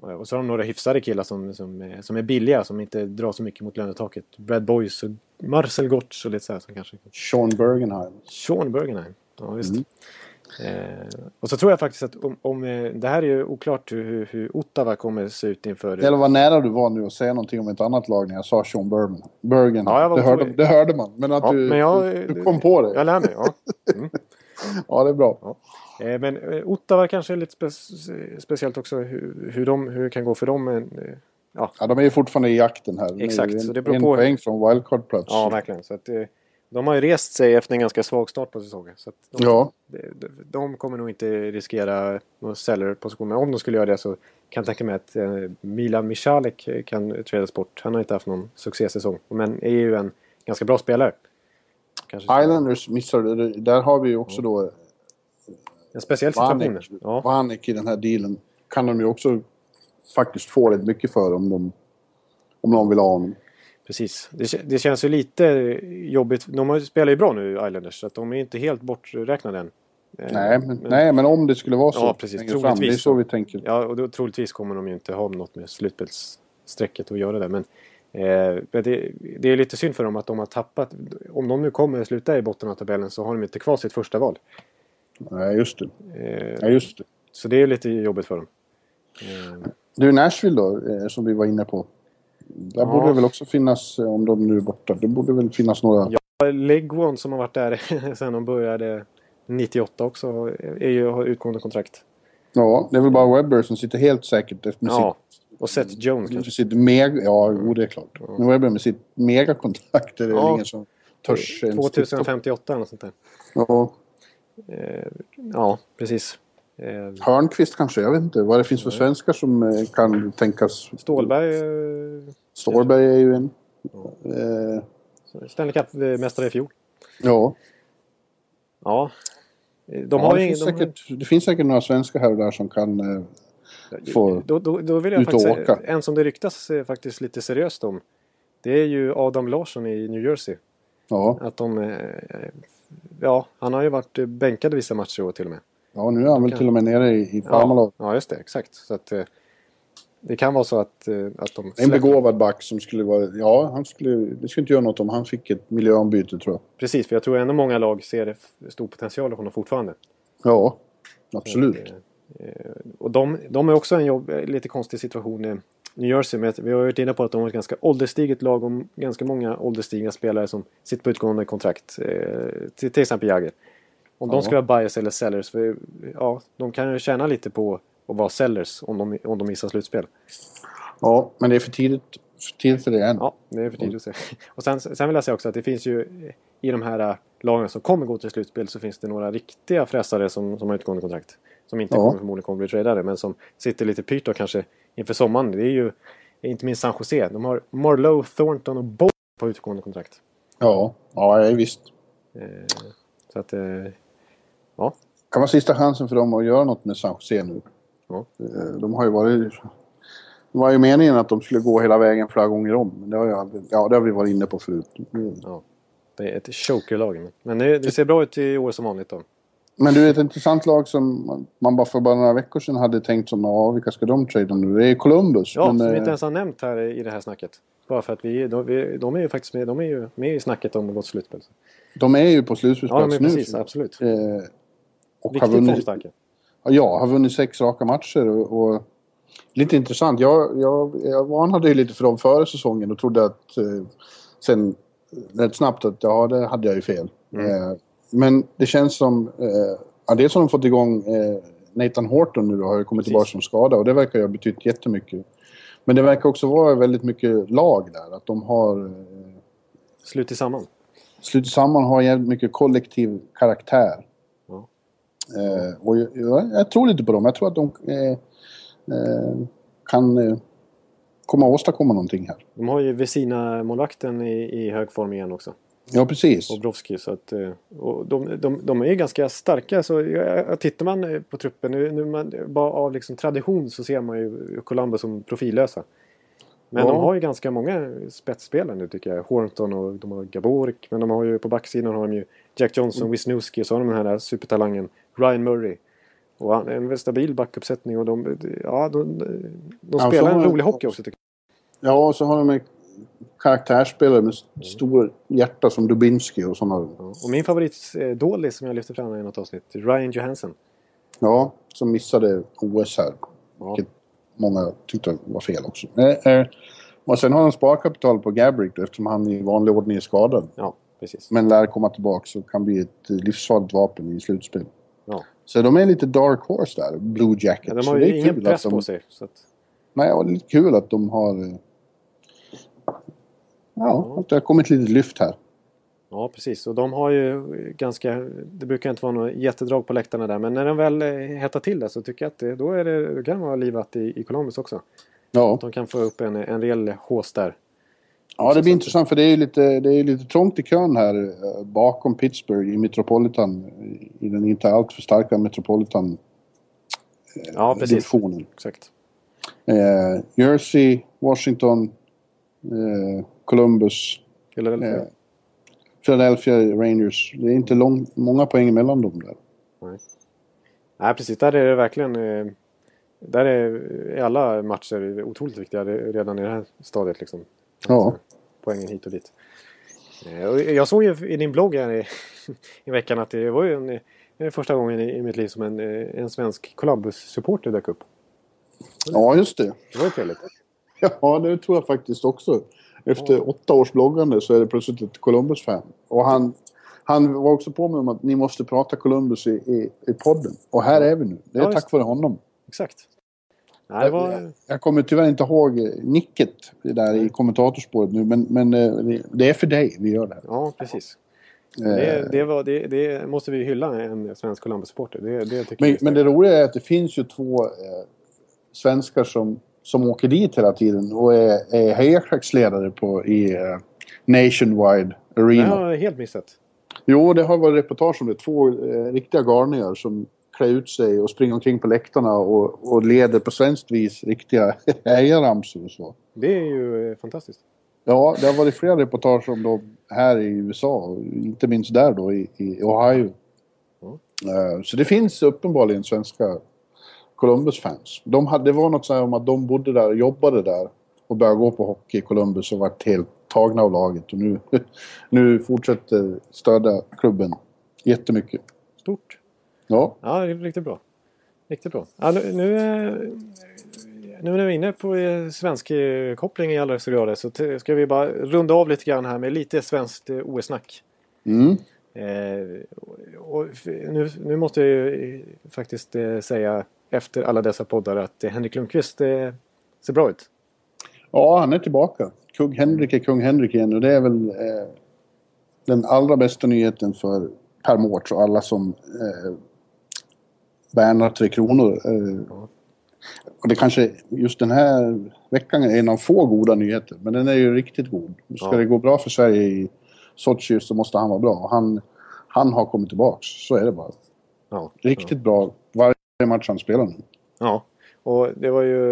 Och så har de några hyfsade killar som, som, är, som är billiga, som inte drar så mycket mot lönetaket. Brad Boyce och Marcel Gortz och lite så här som kanske... Sean Bergenheim. Sean Bergenheim, ja visst. Mm. Eh, och så tror jag faktiskt att om, om det här är ju oklart hur, hur Ottawa kommer se ut inför... Eller vad nära du var nu att säga någonting om ett annat lag när jag sa Sean Bergenheim. Bergenheim. Ja, det, hörde, det hörde man, men att ja, du, men jag, du, du kom på det. Jag lär mig, ja. Mm. Ja, det är bra. Ja. Men Ottawa kanske är lite spe- speciellt också hur, hur, de, hur det kan gå för dem. Ja. ja, de är ju fortfarande i jakten här. Exakt. En, så det beror en på... poäng från wildcard-plats. Ja, verkligen. Så att, de har ju rest sig efter en ganska svag start på säsongen. Så att de, ja. de, de kommer nog inte riskera någon säljarposition. Men om de skulle göra det så kan jag tänka mig att Milan Michalek kan trädas bort. Han har inte haft någon succésäsong. Men är ju en ganska bra spelare. Kanske Islanders missar, där har vi ju också då en speciell situation. Ja. Vanek i den här dealen kan de ju också faktiskt få rätt mycket för om de om de vill ha honom. Precis. Det, det känns ju lite jobbigt. De spelar ju bra nu Islanders så att de är inte helt borträknade än. Nej, men, men, nej, men om det skulle vara så. Ja, precis. Troligtvis, det är så vi tänker. Ja, och då, troligtvis kommer de ju inte ha något med slutspelsstrecket att göra det, men Eh, men det, det är lite synd för dem att de har tappat. Om de nu kommer att sluta i botten av tabellen så har de inte kvar sitt första val. Nej, just det. Eh, ja, just det. Så det är lite jobbigt för dem. Eh. Du, Nashville då, eh, som vi var inne på. Där ja. borde det väl också finnas, om de nu är borta, det borde väl finnas några... Ja, Leguan som har varit där sedan de började nittioåtta också är ju, har utgående kontrakt. Ja, det är väl bara Webber som sitter helt säkert efter musik. Ja. Och Seth Jones kanske. Sitt mega, ja, det är klart. Mm. Nu är det med sitt megakontrakt. Är det ja. ingen som törs... tjugohundrafemtioåtta eller något sånt där. Ja. Eh, ja, precis. Eh. Hörnqvist kanske, jag vet inte. Vad det finns för svenskar som kan tänkas... Stålberg... Eh, Stålberg är ju en... Eh. Stanley Cup-mästare i fjol. Ja. Ja. De har ja, det, ju, finns de... säkert, det finns säkert några svenskar här och där som kan... Eh, Då, då, då vill jag faktiskt säga, en som det ryktas faktiskt lite seriöst om, det är ju Adam Larsson i New Jersey. Ja. Att de, ja, han har ju varit bänkad vissa matcher år till och med. Ja, nu är han de väl kan... till och med nere i, i Parmalag. Ja, ja, just det, exakt. Så att, det kan vara så att, att de... En begåvad back som skulle vara... Ja, han skulle, det skulle inte göra något om han fick ett miljöombyte, tror jag. Precis, för jag tror ändå många lag ser stor potential i honom fortfarande. Ja, absolut. Så, och de, de är också en jobb, lite konstig situation i New Jersey, men vi har varit inne på att de har ett ganska ålderstiget lag och ganska många ålderstigna spelare som sitter på utgående kontrakt, eh, till, till exempel Jagger. Om ja. de ska vara buyers eller sellers, för, ja, de kan ju tjäna lite på att vara sellers om de, om de missar slutspel. Ja, men det är för tidigt för, tidigt för det än. Ja, det är för tidigt att se. Och sen, sen vill jag säga också att det finns ju i de här lagen som kommer gå till slutspel så finns det några riktiga fräsare som, som har utgående kontrakt. Som inte ja. kommer förmodligen kommer bli tradare, men som sitter lite pyrt då kanske inför sommaren. Det är ju inte minst San Jose. De har Marlowe, Thornton och Bob på utgående kontrakt. Ja, ja visst. Eh, så att, eh, ja. Kan vara sista chansen för dem att göra något med San Jose nu. Ja. De har ju varit... Det var ju meningen att de skulle gå hela vägen flera gånger om. Men det har, jag, ja, det har vi varit inne på förut. Mm. Ja, det är ett chokerlag. Men det, det ser bra ut i år som vanligt då. Men du är ett intressant lag som man bara för bara några veckor sedan hade tänkt som, ja, vilka ska de trade nu? Det är Columbus. Ja, men, som vi inte ens har nämnt här i det här snacket. Bara för att vi, de, vi, de är ju faktiskt med, de är ju med i snacket om att gå till slutspel. De är ju på slutspelsplats nu. Ja, men precis, nu, absolut. Eh, och viktigt har vunnit, ja, har vunnit sex raka matcher och, och lite intressant. Jag, jag, jag varnade ju lite för dem före säsongen och trodde att eh, sen rätt snabbt att ja, det hade jag ju fel. Mm. Eh, men det känns som eh, ja, dels har de fått igång eh, Nathan Horton nu då, har ju kommit tillbaka som skada och det verkar ju ha betytt jättemycket. Men det verkar också vara väldigt mycket lag där, att de har eh, slutit samman. Slutit samman har jävligt mycket kollektiv karaktär. Mm. Eh, och jag, jag, jag tror lite på dem. Jag tror att de eh, eh, kan eh, komma och åstadkomma någonting här. De har ju Vezina-målvakten i, i hög form igen också. Ja, precis. Och Brovski, så att, och de, de, de är ju ganska starka. Så tittar man på truppen, nu, nu man, bara av liksom tradition så ser man ju Columbus som profillösa. Men ja, de har ju ganska många spetsspelare nu tycker jag. Hornton och de har Gaborik, men de har ju på backsidan har de ju Jack Johnson, mm. Wisniewski, så har de den här supertalangen Ryan Murray. Och han, en stabil backuppsättning och de, ja, de, de, de spelar ja, en rolig de, hockey också tycker jag. Ja, och så har de en karaktärsspelare med mm. stor hjärta som Dubinski och sådana. Ja, och min favoritdålig som jag lyfte fram i något avsnitt, Ryan Johansson. Ja, som missade O S här. Ja. Vilket många tyckte var fel också. Eh, eh. Och sen har de sparkapital på Gabrick då, eftersom han i vanlig ordning är skadad. Ja, precis. Men lär komma tillbaka så kan bli ett livsfarligt vapen i slutspel. Ja. Så de är lite dark horse där, Blue Jackets. Ja, de har ju ingen press de på sig. Så att... Nej, och det är lite kul att de har... Ja, ja, det har kommit lite lyft här. Ja, precis. Och de har ju ganska... Det brukar inte vara något jättedrag på läktarna där. Men när de väl hettar till det så tycker jag att det, då är det, det kan vara livat i, i Columbus också. Ja. Att de kan få upp en, en rejäl hås där. Ja, det blir intressant för det är ju lite, det är lite trångt i kön här bakom Pittsburgh i Metropolitan. I den inte allt för starka Metropolitan ja, divisionen. Exakt. Eh, Jersey, Washington... Eh, Columbus, Philadelphia. Eh, Philadelphia Rangers. Det är inte lång, många poäng mellan dem där. Nej. Nej, precis. Där är det verkligen... Där är alla matcher otroligt viktiga redan i det här stadiet. Liksom. Ja. Poängen hit och dit. Jag såg ju i din blogg här i, i veckan att det var ju en, den första gången i mitt liv som en, en svensk Columbus-supporter dök upp. Ja, just det. Det var ju trevligt. Ja, det tror jag faktiskt också. Efter ja. åtta års bloggande så är det plötsligt ett Columbus-fan. Och han, han var också på med om att ni måste prata Columbus i, i, i podden. Och här är vi nu. Det är ja, tack vare honom. Exakt. Nej, det var... jag, jag kommer tyvärr inte ihåg nicket där i kommentatorspåret nu. Men, men det är för dig vi gör det här. Ja, precis. Det, det, var, det, det måste vi hylla en svensk Columbus-supporter. Det, det tycker men, jag men det roliga är att det finns ju två eh, svenskar som... som åker dit hela tiden och är, är hejaklacksledare på i uh, Nationwide Arena. Ja, helt missat. Jo, det har varit reportage om det. Två uh, riktiga garningar som klär ut sig och springer omkring på läktarna och, och leder på svenskt vis riktiga hejaramsor och så. Det är ju uh, fantastiskt. Ja, det har varit flera reportage om dem här i U S A, inte minst där då i, i Ohio. Mm. Uh, så det finns uppenbarligen svenska Columbus-fans. De hade, det var något så här om att de bodde där och jobbade där och började gå på hockey i Columbus och varit helt tagna av laget. Och nu, nu fortsätter stödja klubben jättemycket. Stort. Ja. Ja, det är riktigt bra. Riktigt bra. Ja, nu, nu, nu när vi är inne på svensk koppling i allra högsta grad så ska vi bara runda av lite grann här med lite svenskt O S-snack. Mm. Eh, och nu, nu måste jag ju faktiskt säga efter alla dessa poddar att Henrik Lundqvist eh, ser bra ut. Ja, han är tillbaka. Kung Henrik är Kung Henrik igen och det är väl eh, den allra bästa nyheten för Per Mårts och alla som eh, värnar Tre Kronor. Eh, ja. Och det kanske just den här veckan är en av få goda nyheter, men den är ju riktigt god. Ska ja. det gå bra för Sverige i Sochi så måste han vara bra. Han, han har kommit tillbaka, så är det bara. Ja. Riktigt ja. bra. Var- Det är matchen spelar nu. Ja, och det var ju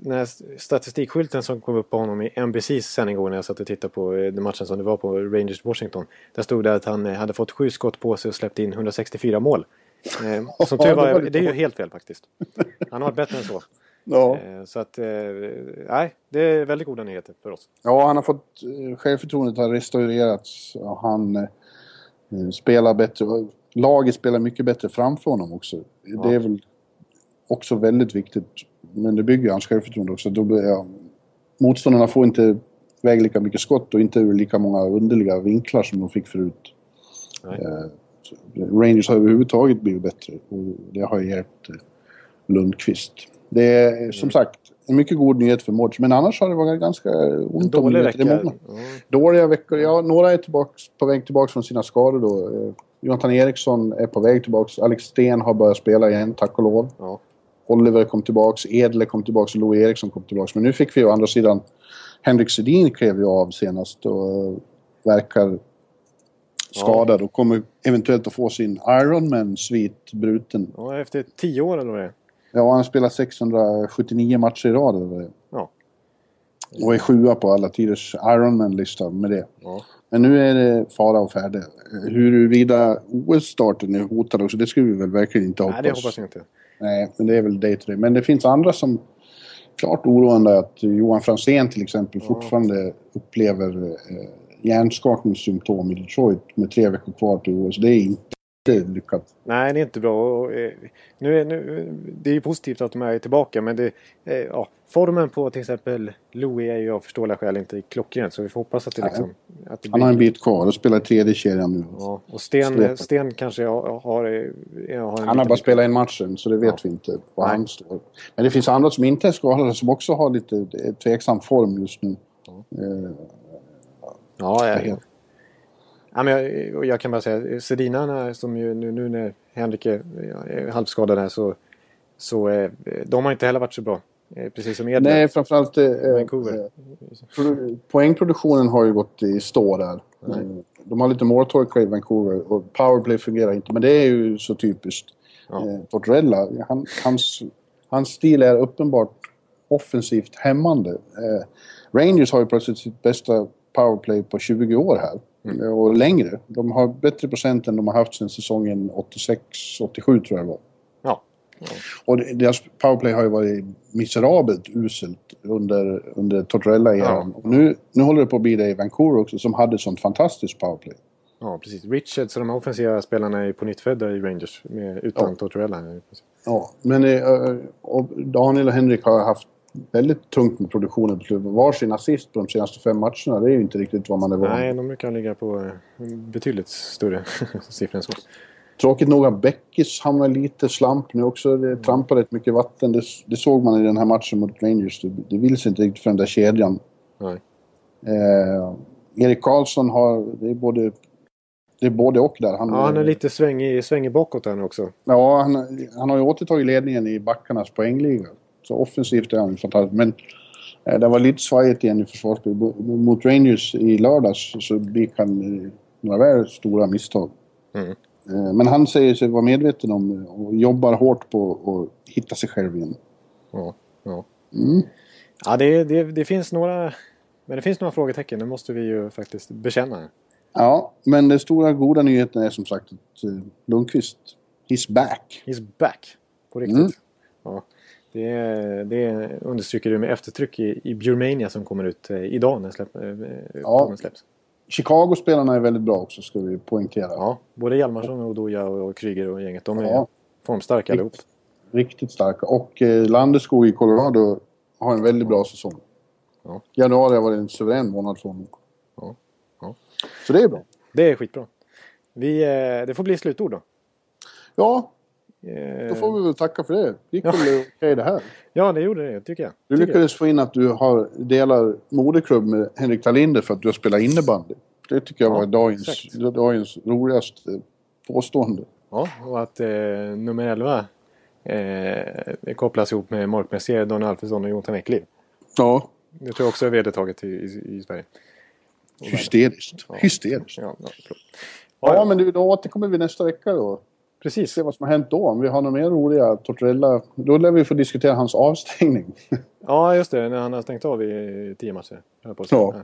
den här statistikskylten som kom upp på honom i N B C's sändning igår när jag satt och tittade på den matchen som det var på Rangers Washington. Där stod det att han hade fått sju skott på sig och släppt in hundrasextiofyra mål. Eh, som tur var, det är ju helt fel faktiskt. Han har varit bättre än så. Ja. Eh, så att, eh, nej, det är väldigt goda nyheter för oss. Ja, han har fått, självförtroendet har restaurerats. Och han eh, spelar bättre, laget spelar mycket bättre framför honom också. Ja. Det är väl också väldigt viktigt. Men det bygger hans självförtroende också. Då blir jag, motståndarna får inte väg lika mycket skott och inte lika många underliga vinklar som de fick förut. Eh, Rangers har överhuvudtaget blivit bättre och det har hjälpt Lundqvist. Det är mm. som sagt en mycket god nyhet för Mårts, men annars har det varit ganska ont dåliga om veckor. Det är många. Mm. Dåliga veckor, ja. Några är tillbaks, på väg tillbaka från sina skador då. Eh, Jonathan Eriksson är på väg tillbaka. Alex Sten har börjat spela igen, tack och lov. Mm. Oliver kom tillbaks, Edle kom tillbaks och Louis Eriksson kom tillbaks. Men nu fick vi å andra sidan Henrik Sedin klev ju av senast och verkar skadad och kommer eventuellt att få sin Ironman-svit bruten. Ja, efter tio år eller vad det är. Ja, han spelar sexhundrasjuttionio matcher i rad eller vad det är. Ja. Och är sjua på alla tiders Ironman-lista med det. Ja. Men nu är det fara och färde. Huruvida O S-starten är hotad också, det skulle vi väl verkligen inte hoppas. Nej, det hoppas jag inte. Nej, men det är väl day to day. Men det finns andra som klart oroande att Johan Franzén till exempel ja. fortfarande upplever eh, hjärnskakningssymptom i Detroit med tre veckor kvar till O S. Det är inte lyckat. Nej, det är inte bra. Och, eh, nu är, nu, det är ju positivt att de är tillbaka, men det, eh, ja, formen på till exempel Louis är ju av förståeliga skäl inte klockren, så vi får hoppas att det liksom... Att det blir... Han har en bit kvar och spelar tredje kedjan nu. Ja, och Sten, Sten kanske har... har, har en han har bara spelat en matchen, så det vet ja. vi inte vad han står. Men det finns andra som inte är skadade som också har lite tveksam form just nu. Ja, eh, ja jag helt... Ja, men jag, jag kan bara säga, Sedinarna som ju nu, nu när Henrik är, är halvskadad här så, så eh, de har inte heller varit så bra. Eh, precis som Edna. Nej, framförallt eh, eh, poängproduktionen har ju gått i stå där. Mm. De har lite måltorka i Vancouver och powerplay fungerar inte, men det är ju så typiskt. Ja. Eh, Tortorella, han, hans, hans stil är uppenbart offensivt hämmande. Eh, Rangers har ju plötsligt sitt bästa powerplay på tjugo år här. Mm. Och längre. De har bättre procent än de har haft sedan säsongen åttiosex åttiosju tror jag det var. Ja. Ja. Och deras powerplay har ju varit miserabelt uselt under, under Tortorella ja. Och nu, nu håller det på att bli det i Vancouver också som hade sånt fantastiskt powerplay. Ja, precis. Richards och de offensiva spelarna är på nytt födda i Rangers med, utan ja. Tortorella. Ja, men och Daniel och Henrik har haft väldigt tungt med produktionen på klubben. Var sin assist på de senaste fem matcherna, det är ju inte riktigt vad man är van. Nej, de brukar ligga på betydligt större siffror än så. Tråkigt nog att Beckis hamnar lite slamp nu också. Det trampar rätt mycket vatten. Det, det såg man i den här matchen mot Rangers. Det, det vill sig inte riktigt för den där kedjan. Nej. Eh, Erik Karlsson har, det är både det är både och där. Han, ja, han är lite svängig, svängig bakåt här nu också. Ja, han, han har ju återtagit ledningen i backarnas poängliga. Så offensivt är han fantastiskt. Men eh, det var lite svajigt igen i försvarsspel. Mot Rangers i lördags så blir han några väl stora misstag. Mm. Eh, men han säger sig vara medveten om och jobbar hårt på att hitta sig själv igen. Ja, ja. Mm. Ja, det, det, det finns några, men det finns några frågetecken. Det måste vi ju faktiskt bekänna. Ja, men den stora goda nyheten är som sagt att Lundqvist, he's back. He's back, på riktigt. Mm. Ja. Det, det understryker du med eftertryck i, i Bjurmania som kommer ut idag när släpp, ja. släpps. Chicago-spelarna är väldigt bra också, ska vi poängtera. Ja, både Hjalmarsson och Doja och Kryger och gänget, de är ja. formstarka allihop. Rikt, riktigt starka. Och eh, Landeskog i Colorado har en väldigt bra säsong. Ja. Januari har varit en suverän månad från. Ja. Ja. Så det är bra. Det är skitbra. Vi, eh, det får bli slutord då. Ja. Då får vi väl tacka för det. Gick väl ja. okej det här? Ja, det gjorde det, tycker jag. Du tycker lyckades jag. få in att du har delar moderklubb med Henrik Talinder för att du har spelat innebandy. Det tycker jag var ja, dagens, dagens roligaste påstående. Ja, och att eh, nummer elva eh, kopplas ihop med Mark Messier, Daniel Alfredsson och Jonathan Ekblad. Ja. Det tror jag också är vedertaget i, i, i Sverige. Och hysteriskt. Ja. Hysteriskt. Ja, ja, ja, ja, men du, då återkommer vi nästa vecka då. Precis, se vad som har hänt då. Om vi har några mer roliga Tortorella, då lär vi få diskutera hans avstängning. Ja, just det. När han har stängt av i tio matcher. På ja.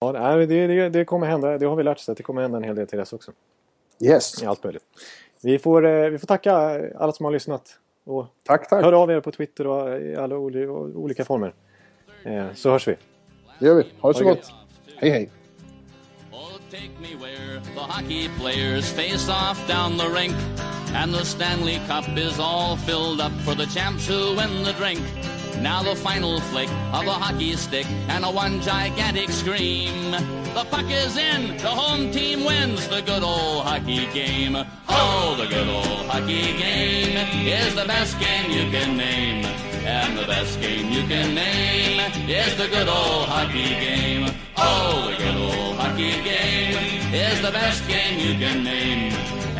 Ja, det, det, det kommer hända. Det har vi lärt oss att det kommer hända en hel del till dess också. Yes. Allt möjligt. Vi får, vi får tacka alla som har lyssnat. Och tack, tack. Hör av er på Twitter och i alla olika former. Så hörs vi. Det gör vi. Ha det så gott. Hej, hej. Take me where the hockey players face off down the rink, and the Stanley Cup is all filled up for the champs who win the drink. Now the final flick of a hockey stick and a one gigantic scream. The puck is in, the home team wins the good old hockey game. Oh, the good old hockey game is the best game you can name. And the best game you can name is the good old hockey game. Oh, the good old hockey game is the best game you can name.